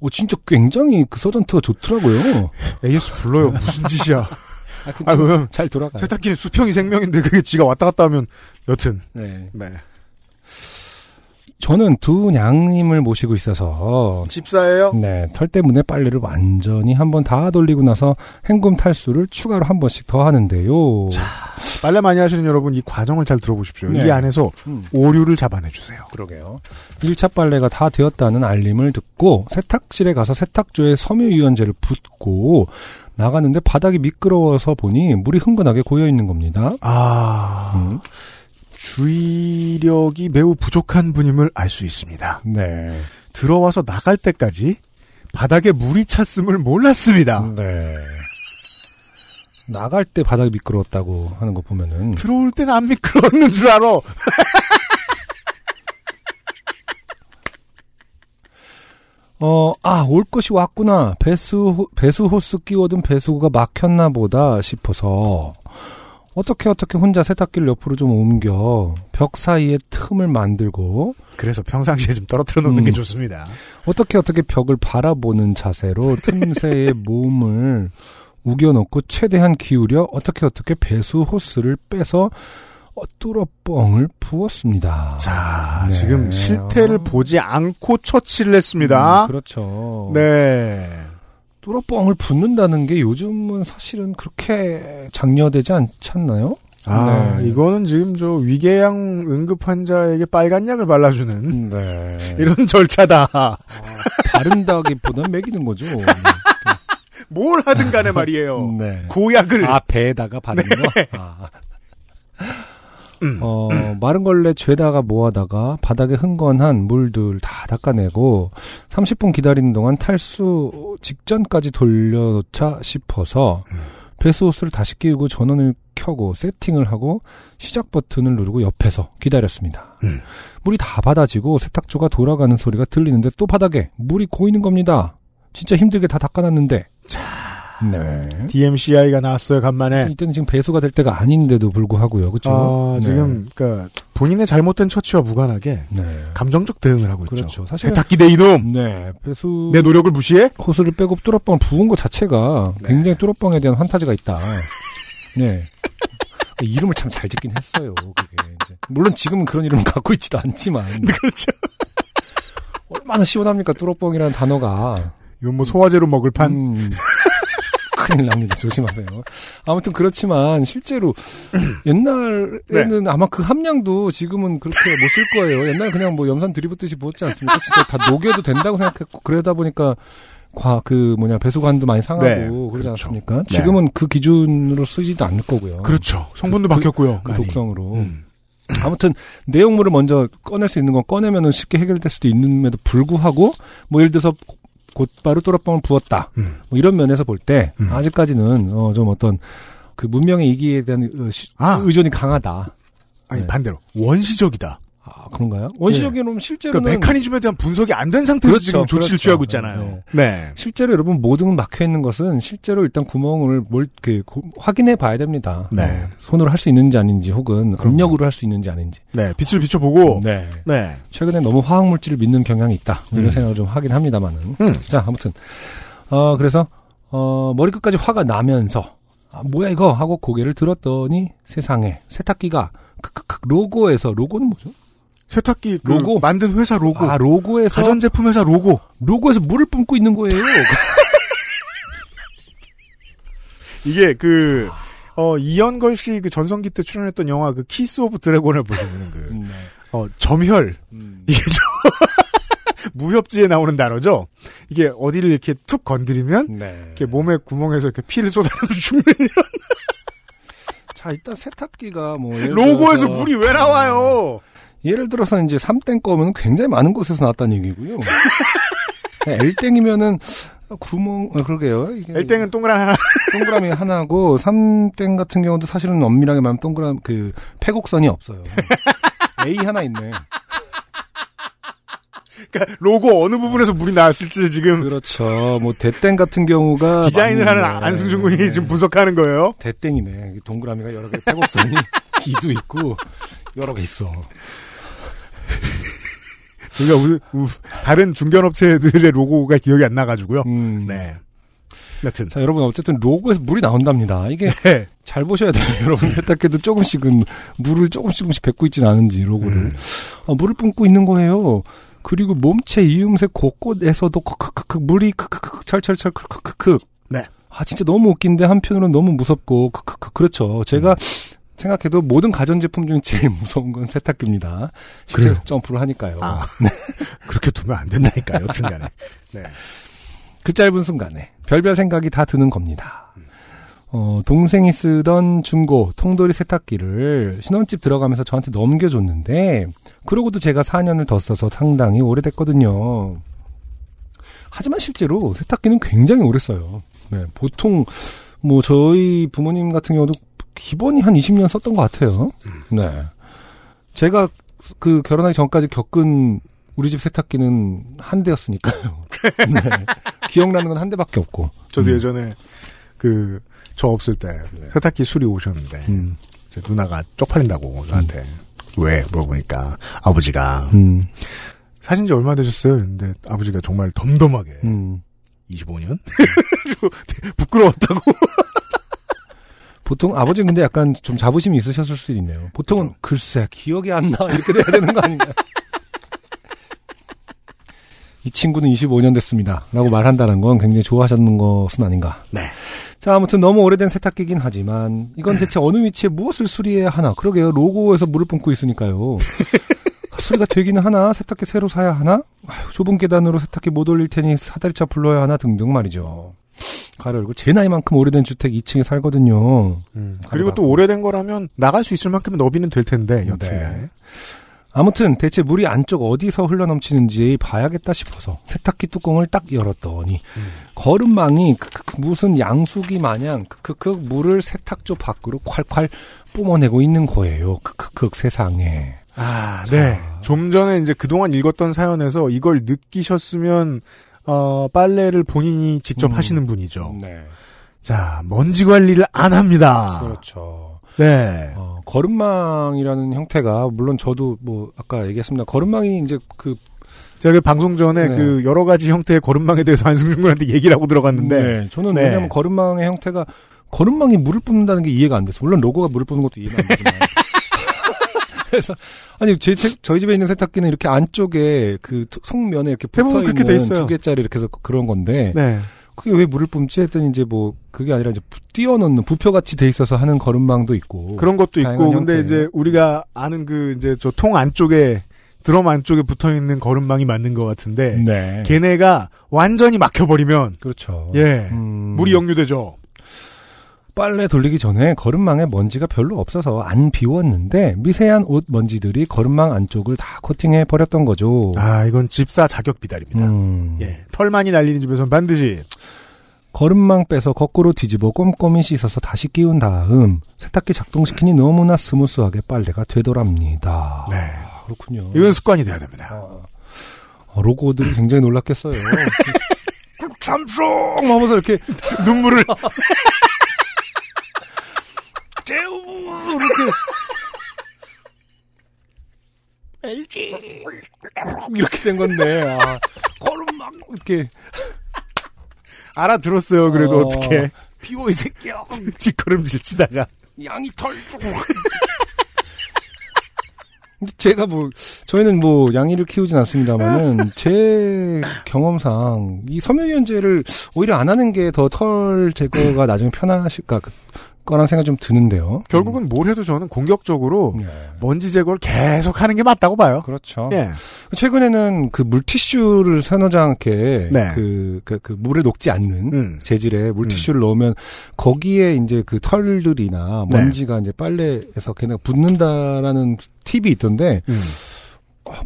어, 진짜 굉장히 그 서전트가 좋더라고요. 에이에스 불러요. 무슨 짓이야. 아, 아, 그럼. 잘 돌아가요. 세탁기는 수평이 생명인데, 그게 지가 왔다 갔다 하면, 여튼. 네. 네. 저는 두 냥님을 모시고 있어서 집사예요? 네. 털 때문에 빨래를 완전히 한번 다 돌리고 나서 헹굼 탈수를 추가로 한 번씩 더 하는데요. 자, 빨래 많이 하시는 여러분 이 과정을 잘 들어보십시오. 네. 이 안에서 음. 오류를 잡아내주세요. 그러게요. 일 차 빨래가 다 되었다는 알림을 듣고 세탁실에 가서 세탁조에 섬유유연제를 붓고 나가는데 바닥이 미끄러워서 보니 물이 흥건하게 고여있는 겁니다. 아... 음. 주의력이 매우 부족한 분임을 알 수 있습니다. 네. 들어와서 나갈 때까지 바닥에 물이 찼음을 몰랐습니다. 네. 나갈 때 바닥이 미끄러웠다고 하는 거 보면은. 들어올 때는 안 미끄러웠는 줄 알아. 어, 아, 올 것이 왔구나. 배수, 배수 호스 끼워둔 배수구가 막혔나 보다 싶어서. 어떻게 어떻게 혼자 세탁기를 옆으로 좀 옮겨 벽 사이에 틈을 만들고 그래서 평상시에 좀 떨어뜨려 놓는 음, 게 좋습니다. 어떻게 어떻게 벽을 바라보는 자세로 틈새에 몸을 우겨놓고 최대한 기울여 어떻게 어떻게 배수 호스를 빼서 뚫어뻥을 부었습니다. 자, 네. 지금 실태를 보지 않고 처치를 했습니다. 음, 그렇죠. 네. 뚫어뻥을 붓는다는 게 요즘은 사실은 그렇게 장려되지 않잖아요? 아, 네. 이거는 지금 저 위궤양 응급 환자에게 빨간 약을 발라주는 네. 이런 절차다. 어, 바른다기보다는 먹이는 거죠. 뭘 하든 간에 말이에요. 네. 고약을. 아, 배에다가 바른 네. 거? 아. 음, 어, 음. 마른 걸레 죄다가 모아다가 바닥에 흥건한 물들 다 닦아내고 삼십 분 기다리는 동안 탈수 직전까지 돌려놓자 싶어서 음. 배수호스를 다시 끼우고 전원을 켜고 세팅을 하고 시작 버튼을 누르고 옆에서 기다렸습니다. 음. 물이 다 받아지고 세탁조가 돌아가는 소리가 들리는데 또 바닥에 물이 고이는 겁니다. 진짜 힘들게 다 닦아놨는데. 자, 네. 디엠씨아이가 나왔어요, 간만에. 이때는 지금 배수가 될 때가 아닌데도 불구하고요, 그렇죠? 아, 지금 네. 그러니까 본인의 잘못된 처치와 무관하게 네. 감정적 대응을 하고 그렇죠. 있죠. 사실 세탁기대 이놈. 네, 배수. 내 노력을 무시해? 호스를 빼고 뚜러뻥 부은 것 자체가 네. 굉장히 뚜러뻥에 대한 환타지가 있다. 네. 이름을 참 잘 짓긴 했어요. 그게 이제. 물론 지금은 그런 이름을 갖고 있지도 않지만. 그렇죠. 얼마나 시원합니까, 뚜러뻥이라는 단어가. 이건 뭐 소화제로 먹을 판. 음, 큰일 납니다. 조심하세요. 아무튼 그렇지만 실제로 옛날에는 네. 아마 그 함량도 지금은 그렇게 못 쓸 거예요. 옛날 그냥 뭐 염산 들이붓듯이 부었지 않습니까? 진짜 다 녹여도 된다고 생각했고 그러다 보니까 과 그 뭐냐 배수관도 많이 상하고 네, 그러지 그렇죠. 않습니까? 지금은 네. 그 기준으로 쓰지도 않을 거고요. 그렇죠. 성분도 그, 바뀌었고요. 그, 그 독성으로. 음. 아무튼 내용물을 먼저 꺼낼 수 있는 건 꺼내면은 쉽게 해결될 수도 있는데도 불구하고 뭐 예를 들어서 곧바로 또라빵을 부었다. 음. 뭐 이런 면에서 볼 때 음. 아직까지는 어 좀 어떤 그 문명의 이기에 대한 시, 아. 의존이 강하다. 아니 네. 반대로 원시적이다. 아 그런가요? 원시적으로는 네. 실제로는 그러니까 메커니즘에 대한 분석이 안 된 상태에서 그렇죠, 지금 조치를 그렇죠. 취하고 있잖아요. 네. 네. 실제로 여러분 모든 막혀 있는 것은 실제로 일단 구멍을 뭘 그 확인해 봐야 됩니다. 네. 어, 손으로 할 수 있는지 아닌지 혹은 음력으로 할 수 있는지 아닌지. 네. 빛을 비춰보고. 네. 네. 최근에 너무 화학 물질을 믿는 경향이 있다. 음. 이런 생각을 좀 하긴 합니다만은. 음. 자 아무튼 어 그래서 어 머리끝까지 화가 나면서 아, 뭐야 이거 하고 고개를 들었더니 세상에 세탁기가 크크크 로고에서 로고는 뭐죠? 세탁기 그 로고 만든 회사 로고. 아 로고에서 가전제품 회사 로고. 로고에서 물을 뿜고 있는 거예요. 이게 그 어 이현걸 씨 그 전성기 때 출연했던 영화 그 키스 오브 드래곤을 보시면 그 어 점혈 음. 이게 저 무협지에 나오는 단어죠. 이게 어디를 이렇게 툭 건드리면 네. 이렇게 몸의 구멍에서 이렇게 피를 쏟아내면서 죽는 이런. 자 일단 세탁기가 뭐 로고에서 물이 왜 나와요? 예를 들어서 이제 삼 땡 거면 굉장히 많은 곳에서 나왔다는 얘기고요. L땡이면은 구멍, 어, 그러게요. L땡은 동그라미 하나. 동그라미 하나고, 삼 땡 같은 경우도 사실은 엄밀하게 말하면 동그라미, 그, 폐곡선이 없어요. A 하나 있네. 그러니까 로고 어느 부분에서 물이 나왔을지 지금 그렇죠. 뭐 대땡 같은 경우가 디자인을 하는 안승준 군이 네. 지금 분석하는 거예요. 대땡이네. 동그라미가 여러 개 폐곡선이 기도 있고 여러 개 있어. 그러니까 우, 우, 다른 중견업체들의 로고가 기억이 안 나가지고요. 음. 네. 여튼. 자, 여러분, 어쨌든 로고에서 물이 나온답니다. 이게 네. 잘 보셔야 돼요. 여러분, 세탁기도 조금씩은 물을 조금씩 조금씩 뱉고 있진 않은지, 로고를. 음. 아, 물을 뿜고 있는 거예요. 그리고 몸체 이음새 곳곳에서도 크크크크, 물이 크크크크, 철철철 크크크크. 네. 아, 진짜 너무 웃긴데, 한편으로는 너무 무섭고, 크크크. 그렇죠. 제가 음. 생각해도 모든 가전제품 중에 제일 무서운 건 세탁기입니다. 실제 그래요. 점프를 하니까요. 아, 네. 그렇게 두면 안 된다니까, 여튼 간에. 네. 그 짧은 순간에 별별 생각이 다 드는 겁니다. 어, 동생이 쓰던 중고 통돌이 세탁기를 신혼집 들어가면서 저한테 넘겨줬는데 그러고도 제가 사 년을 더 써서 상당히 오래됐거든요. 하지만 실제로 세탁기는 굉장히 오래 써요. 네, 보통 뭐 저희 부모님 같은 경우도 기본이 한 이십 년 썼던 것 같아요. 네. 제가 그 결혼하기 전까지 겪은 우리 집 세탁기는 한 대였으니까요. 네. 기억나는 건 한 대밖에 없고. 저도 음. 예전에 그, 저 없을 때 네. 세탁기 수리 오셨는데, 음. 제 누나가 쪽팔린다고 저한테. 음. 왜? 물어보니까 아버지가 음. 사신 지 얼마 되셨어요? 근데 아버지가 정말 덤덤하게 음. 이십오 년? 부끄러웠다고. 보통 아버지는 근데 약간 좀 자부심이 있으셨을 수도 있네요. 보통은 그렇죠. 글쎄 기억이 안 나 이렇게 돼야 되는 거 아닌가. 이 친구는 이십오 년 됐습니다 라고 말한다는 건 굉장히 좋아하셨는 것은 아닌가. 네. 자, 아무튼 너무 오래된 세탁기긴 하지만 이건 대체 어느 위치에 무엇을 수리해야 하나. 그러게요. 로고에서 물을 뿜고 있으니까요. 수리가 되기는 하나? 세탁기 새로 사야 하나? 아휴, 좁은 계단으로 세탁기 못 올릴 테니 사다리차 불러야 하나 등등 말이죠. 가로 열고 제 나이만큼 오래된 주택 이 층에 살거든요. 음, 그리고 또 오래된 거라면 나갈 수 있을 만큼 너비는 될 텐데 여튼. 네. 아무튼 대체 물이 안쪽 어디서 흘러넘치는지 봐야겠다 싶어서 세탁기 뚜껑을 딱 열었더니 음. 거름망이 그, 그, 그 무슨 양수기 마냥 그, 그, 그 물을 세탁조 밖으로 콸콸 뿜어내고 있는 거예요. 그, 그, 그, 세상에. 아, 자. 네. 좀 전에 이제 그동안 읽었던 사연에서 이걸 느끼셨으면 어, 빨래를 본인이 직접 음. 하시는 분이죠. 네. 자, 먼지 관리를 안 합니다. 그렇죠. 네. 어, 거름망이라는 형태가, 물론 저도 뭐, 아까 얘기했습니다. 거름망이 이제 그. 제가 방송 전에 네. 그 여러 가지 형태의 거름망에 대해서 안승준 군한테 얘기를 하고 들어갔는데. 네. 저는 네. 왜냐면 거름망의 형태가, 거름망이 물을 뿜는다는 게 이해가 안 됐어. 물론 로고가 물을 뿜는 것도 이해가 안 되지만. 그래서 아니 제, 제, 저희 집에 있는 세탁기는 이렇게 안쪽에 그 속면에 이렇게 붙어 있는 두 개짜리 이렇게 해서 그런 건데 네. 그게 왜 물을 뿜지 했더니 이제 뭐 그게 아니라 이제 띄어놓는 부표같이 돼 있어서 하는 거름망도 있고 그런 것도 있고 근데 형태. 이제 우리가 아는 그 이제 저 통 안쪽에 드럼 안쪽에 붙어 있는 거름망이 맞는 것 같은데 네. 걔네가 완전히 막혀버리면 그렇죠. 예 음. 물이 역류되죠. 빨래 돌리기 전에 거름망에 먼지가 별로 없어서 안 비웠는데 미세한 옷 먼지들이 거름망 안쪽을 다 코팅해 버렸던 거죠. 아, 이건 집사 자격 비달입니다. 음. 예, 털 많이 날리는 집에서는 반드시. 거름망 빼서 거꾸로 뒤집어 꼼꼼히 씻어서 다시 끼운 다음 세탁기 작동시키니 너무나 스무스하게 빨래가 되더랍니다. 네. 아, 그렇군요. 이건 습관이 돼야 됩니다. 아, 로고들이 굉장히 놀랐겠어요. 삼성! 하면서 이렇게 눈물을... 제우 이렇게 엘지 이렇게 된 건데 아, 거름망 이렇게 알아들었어요. 그래도 어, 어떻게 비워 이 새끼야 뒷걸음질 치다가 양이 털 제가 뭐 저희는 뭐 양이를 키우진 않습니다만은 제 경험상 이 섬유유연제를 오히려 안 하는 게 더 털 제거가 나중에 편하실까 그, 거란 생각이 좀 드는데요. 결국은 뭘 해도 저는 공격적으로 네. 먼지 제거를 계속 하는 게 맞다고 봐요. 그렇죠. 예. 최근에는 그 물티슈를 사놓지 않게 네. 그, 그, 그 물에 녹지 않는 음. 재질에 물티슈를 음. 넣으면 거기에 이제 그 털들이나 먼지가 네. 이제 빨래에서 그냥 붙는다라는 팁이 있던데 음.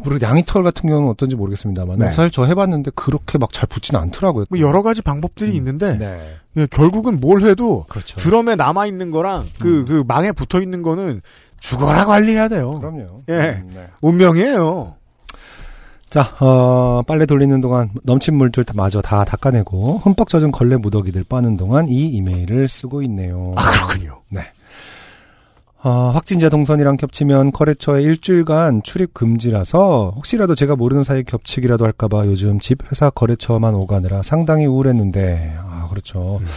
물론 양이털 같은 경우는 어떤지 모르겠습니다만 네. 사실 저 해봤는데 그렇게 막 잘 붙지는 않더라고요. 뭐 여러 가지 방법들이 음. 있는데 네. 결국은 뭘 해도 그렇죠. 드럼에 남아있는 거랑 그, 음. 그 망에 붙어있는 거는 죽어라 관리해야 돼요. 그럼요. 예, 음, 네. 운명이에요. 자, 어, 빨래 돌리는 동안 넘친 물들 마저 다 닦아내고 흠뻑 젖은 걸레 무더기들 빠는 동안 이 이메일을 쓰고 있네요. 아, 그렇군요. 네. 어, 확진자 동선이랑 겹치면 거래처에 일주일간 출입 금지라서 혹시라도 제가 모르는 사이 겹치기라도 할까봐 요즘 집 회사 거래처만 오가느라 상당히 우울했는데 아 그렇죠. 음.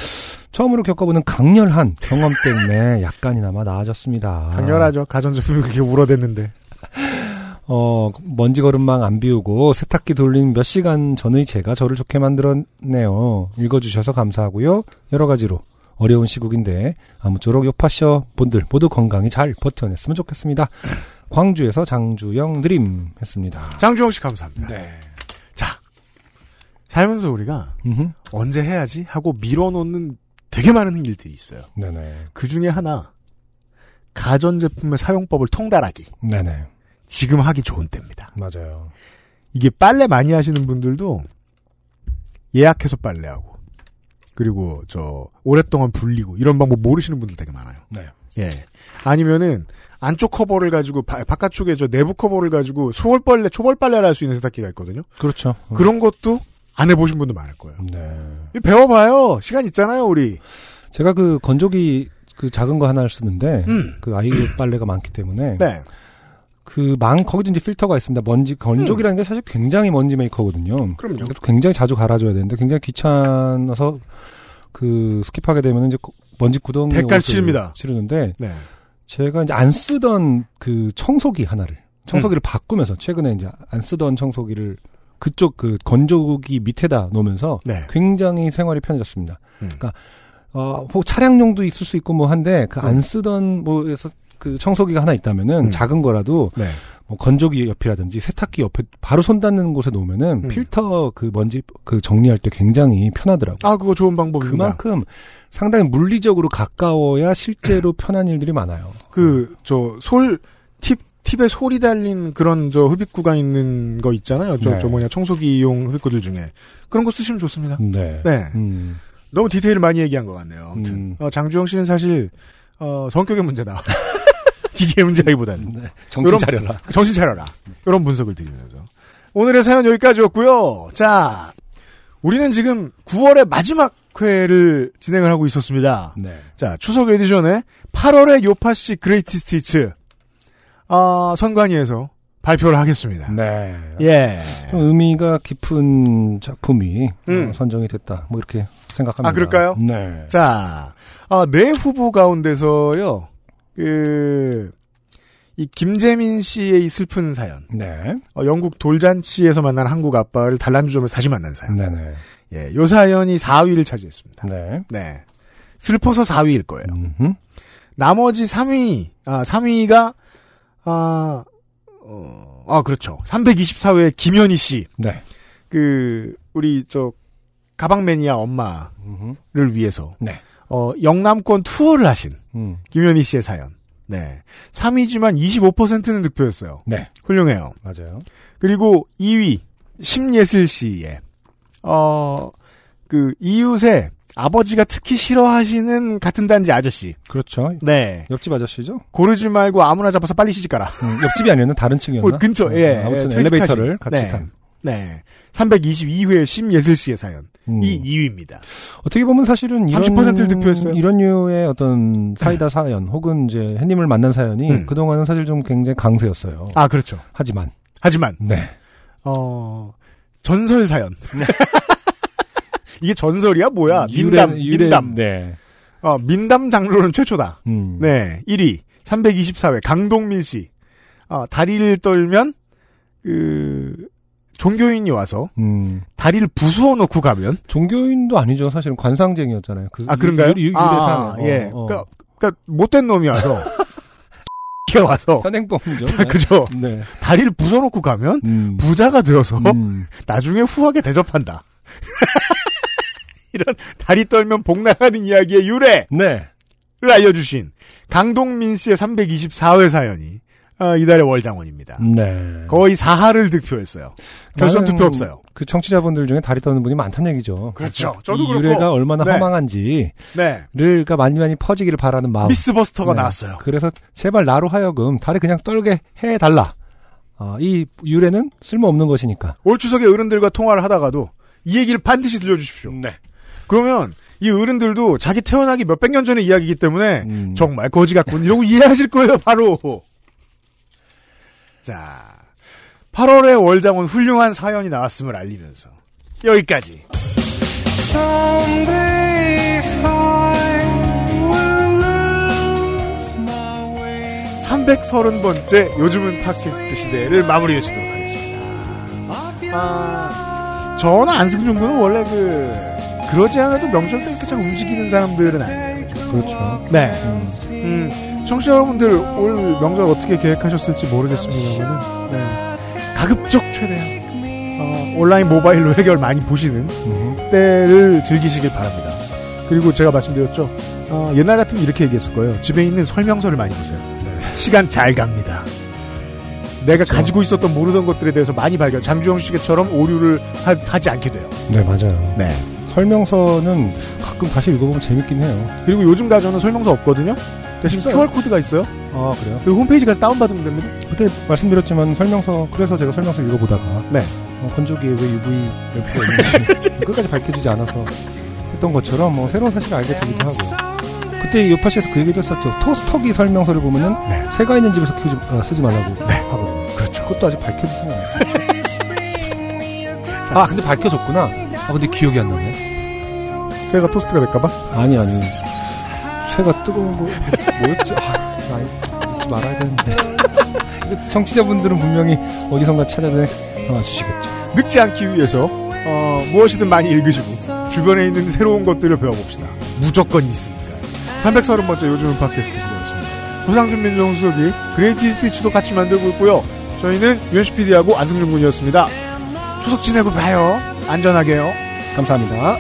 처음으로 겪어보는 강렬한 경험 때문에 약간이나마 나아졌습니다. 강렬하죠. 가전제품이 그렇게 울어댔는데 어, 먼지 거름망 안 비우고 세탁기 돌린 몇 시간 전의 제가 저를 좋게 만들었네요. 읽어주셔서 감사하고요. 여러 가지로 어려운 시국인데 아무쪼록 요파셔 분들 모두 건강히 잘 버텨냈으면 좋겠습니다. 광주에서 장주영 드림 했습니다. 장주영 씨 감사합니다. 네. 자, 살면서 우리가 음흠. 언제 해야지 하고 밀어놓는 되게 많은 일들이 있어요. 네네. 그 중에 하나 가전제품의 사용법을 통달하기. 네네. 지금 하기 좋은 때입니다. 맞아요. 이게 빨래 많이 하시는 분들도 예약해서 빨래하고. 그리고 저 오랫동안 불리고 이런 방법 모르시는 분들 되게 많아요. 네. 예. 아니면은 안쪽 커버를 가지고 바, 바깥쪽에 저 내부 커버를 가지고 소홀빨래, 초벌빨래를 할 수 있는 세탁기가 있거든요. 그렇죠. 그런 것도 안 해보신 분도 많을 거예요. 네. 배워봐요. 시간 있잖아요, 우리. 제가 그 건조기 그 작은 거 하나를 쓰는데 음. 그 아이 빨래가 많기 때문에. 네. 그 망 거기도 이제 필터가 있습니다. 먼지 건조기라는 음. 게 사실 굉장히 먼지 메이커거든요. 그럼요. 굉장히 자주 갈아줘야 되는데 굉장히 귀찮아서 그 스킵하게 되면 이제 먼지 구덩이 대가를 치릅니다. 치르는데 네. 제가 이제 안 쓰던 그 청소기 하나를 청소기를 음. 바꾸면서 최근에 이제 안 쓰던 청소기를 그쪽 그 건조기 밑에다 놓으면서 네. 굉장히 생활이 편해졌습니다. 음. 그러니까 어, 혹 차량용도 있을 수 있고 뭐 한데 그 안 쓰던 뭐에서 그 청소기가 하나 있다면은 음. 작은 거라도 네. 뭐 건조기 옆이라든지 세탁기 옆에 바로 손 닿는 곳에 놓으면은 음. 필터 그 먼지 그 정리할 때 굉장히 편하더라고요. 아, 그거 좋은 방법입니다. 그만큼 상당히 물리적으로 가까워야 실제로 편한 일들이 많아요. 그 저 솔 팁 팁에 솔이 달린 그런 저 흡입구가 있는 거 있잖아요. 저, 네. 저 뭐냐 청소기용 흡입구들 중에 그런 거 쓰시면 좋습니다. 네. 네. 음. 너무 디테일을 많이 얘기한 것 같네요. 아무튼 음. 어, 장주영 씨는 사실 어, 성격의 문제다. 기계의 문제라기보다는 네. 정신 차려라. 정신 차려라. 이런 분석을 드리면서 오늘의 사연 여기까지였고요. 자, 우리는 지금 구월의 마지막 회를 진행을 하고 있었습니다. 네. 자, 추석 에디션에 팔월의 요파시 그레이티스트 히츠 어, 선관위에서 발표를 하겠습니다. 네. 예. 좀 의미가 깊은 작품이 음. 어, 선정이 됐다. 뭐 이렇게 생각합니다. 아, 그럴까요? 네. 자, 아, 네 후보 가운데서요. 그, 이 김재민 씨의 이 슬픈 사연. 네. 어, 영국 돌잔치에서 만난 한국 아빠를 단란주점에서 다시 만난 사연. 네네. 예, 요 사연이 사 위를 차지했습니다. 네. 네. 슬퍼서 사 위일 거예요. 음흠. 나머지 삼 위, 아, 삼 위가, 아, 어, 아, 그렇죠. 삼백이십사 회 김현희 씨. 네. 그, 우리, 저, 가방매니아 엄마를 음흠. 위해서. 네. 어, 영남권 투어를 하신 음. 김현희 씨의 사연. 네. 삼 위지만 이십오 퍼센트는 득표였어요. 네. 훌륭해요. 맞아요. 그리고 이 위 심예슬 씨의 어, 그 이웃의 아버지가 특히 싫어하시는 같은 단지 아저씨. 그렇죠. 네. 옆집 아저씨죠. 고르지 말고 아무나 잡아서 빨리 시집 가라. 음, 옆집이 아니었나? 다른 층이었나? 어, 근처. 어, 예. 아무튼 퇴직하신. 엘리베이터를 같이 네. 탄. 네. 삼백이십이 회 심예슬 씨의 사연. 음. 이 이 위입니다. 어떻게 보면 사실은 이런, 삼십 퍼센트를 득표했어요. 이런 류의 어떤 사이다 사연 혹은 이제 햇님을 만난 사연이 음. 그동안은 사실 좀 굉장히 강세였어요. 아, 그렇죠. 하지만. 하지만. 네. 어, 전설 사연. 네. 이게 전설이야? 뭐야? 유래, 민담, 유래, 민담. 네. 어, 민담 장르는 최초다. 음. 네. 일 위. 삼백이십사 회 강동민 씨. 어, 다리를 떨면, 그, 종교인이 와서 음. 다리를 부수어 놓고 가면 종교인도 아니죠. 사실은 관상쟁이였잖아요. 그 아 그런가요? 유, 유, 아, 아 예. 어, 어. 그러니까, 그러니까 못된 놈이 와서 이렇게 와서 현행범이죠. 네. 그죠. 네. 다리를 부숴 놓고 가면 음. 부자가 되어서 음. 나중에 후하게 대접한다. 이런 다리 떨면 복 나가는 이야기의 유래를 네. 알려주신 강동민 씨의 삼백이십사 회 사연이. 아, 이달의 월장원입니다. 네. 거의 사 할을 득표했어요. 결선 투표 없어요. 그 청취자분들 중에 다리 떠는 분이 많다는 얘기죠. 그렇죠. 저도 그렇고. 이 유래가 얼마나 네. 허망한지를 네. 그러니까 많이 많이 퍼지기를 바라는 마음. 미스버스터가 네. 나왔어요. 그래서 제발 나로 하여금 다리 그냥 떨게 해달라. 아, 이 유래는 쓸모없는 것이니까. 올 추석에 어른들과 통화를 하다가도 이 얘기를 반드시 들려주십시오. 네. 그러면 이 어른들도 자기 태어나기 몇백 년 전의 이야기이기 때문에 음. 정말 거지 같군 이러고 이해하실 거예요. 바로. 자, 팔월의 월장은 훌륭한 사연이 나왔음을 알리면서 여기까지 삼백삼십 번째 요즘은 팟캐스트 시대를 마무리 해주도록 하겠습니다. 아, 저는 안승준 군은 원래 그 그러지 않아도 명절 때 이렇게 잘 움직이는 사람들은 아니에요. 그렇죠. 네. 음. 음. 청취자 여러분들 올 명절 어떻게 계획하셨을지 모르겠습니다만 네. 가급적 최대한 어, 온라인 모바일로 해결 많이 보시는 음. 때를 즐기시길 바랍니다. 그리고 제가 말씀드렸죠. 어, 옛날 같으면 이렇게 얘기했을 거예요. 집에 있는 설명서를 많이 보세요. 네. 시간 잘 갑니다. 내가 그렇죠. 가지고 있었던 모르던 것들에 대해서 많이 발견. 장주영 씨처럼 오류를 하, 하지 않게 돼요. 네, 맞아요. 네. 설명서는 가끔 다시 읽어보면 재밌긴 해요. 그리고 요즘 가전은 설명서 없거든요. 대신 있어요. 큐알코드가 있어요. 아, 그래요? 그리고 홈페이지 가서 다운받으면 됩니다. 그때 말씀드렸지만 설명서, 그래서 제가 설명서 읽어보다가 네. 어, 건조기에 왜 유브이 램프가 있는지 끝까지 밝혀지지 않아서 했던 것처럼 뭐 새로운 사실을 알게 되기도 하고 그때 요파시에서 그 얘기도 했었죠. 토스터기 설명서를 보면은 네. 새가 있는 집에서 키우지, 아, 쓰지 말라고 네. 하고 그렇죠. 그것도 아직 밝혀지진 않아요. 아, 근데 밝혀졌구나. 아, 근데 기억이 안 나네. 새가 토스트가 될까봐? 아니, 아니. 새가 뜨거운 거 뭐였지? 아, 나 잊지 말아야 되는데. 청취자분들은 분명히 어디선가 찾아내주시겠죠. 늦지 않기 위해서 어, 무엇이든 많이 읽으시고 주변에 있는 새로운 것들을 배워봅시다. 무조건 있으니까. 삼백삼십 번째 요즘은 팟캐스트 기자였습니다. 구상준 민정수석이 그레이티스티치도 같이 만들고 있고요. 저희는 유현식 피디하고 안승준 군이었습니다. 추석 지내고 봐요. 안전하게요. 감사합니다.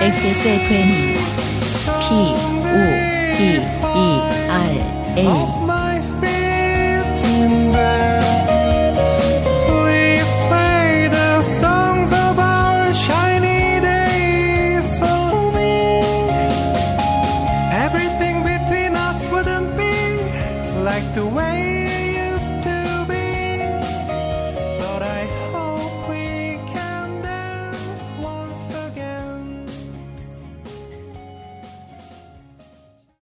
엑스에스에프엠입니다. P-O-D-E-R-A the way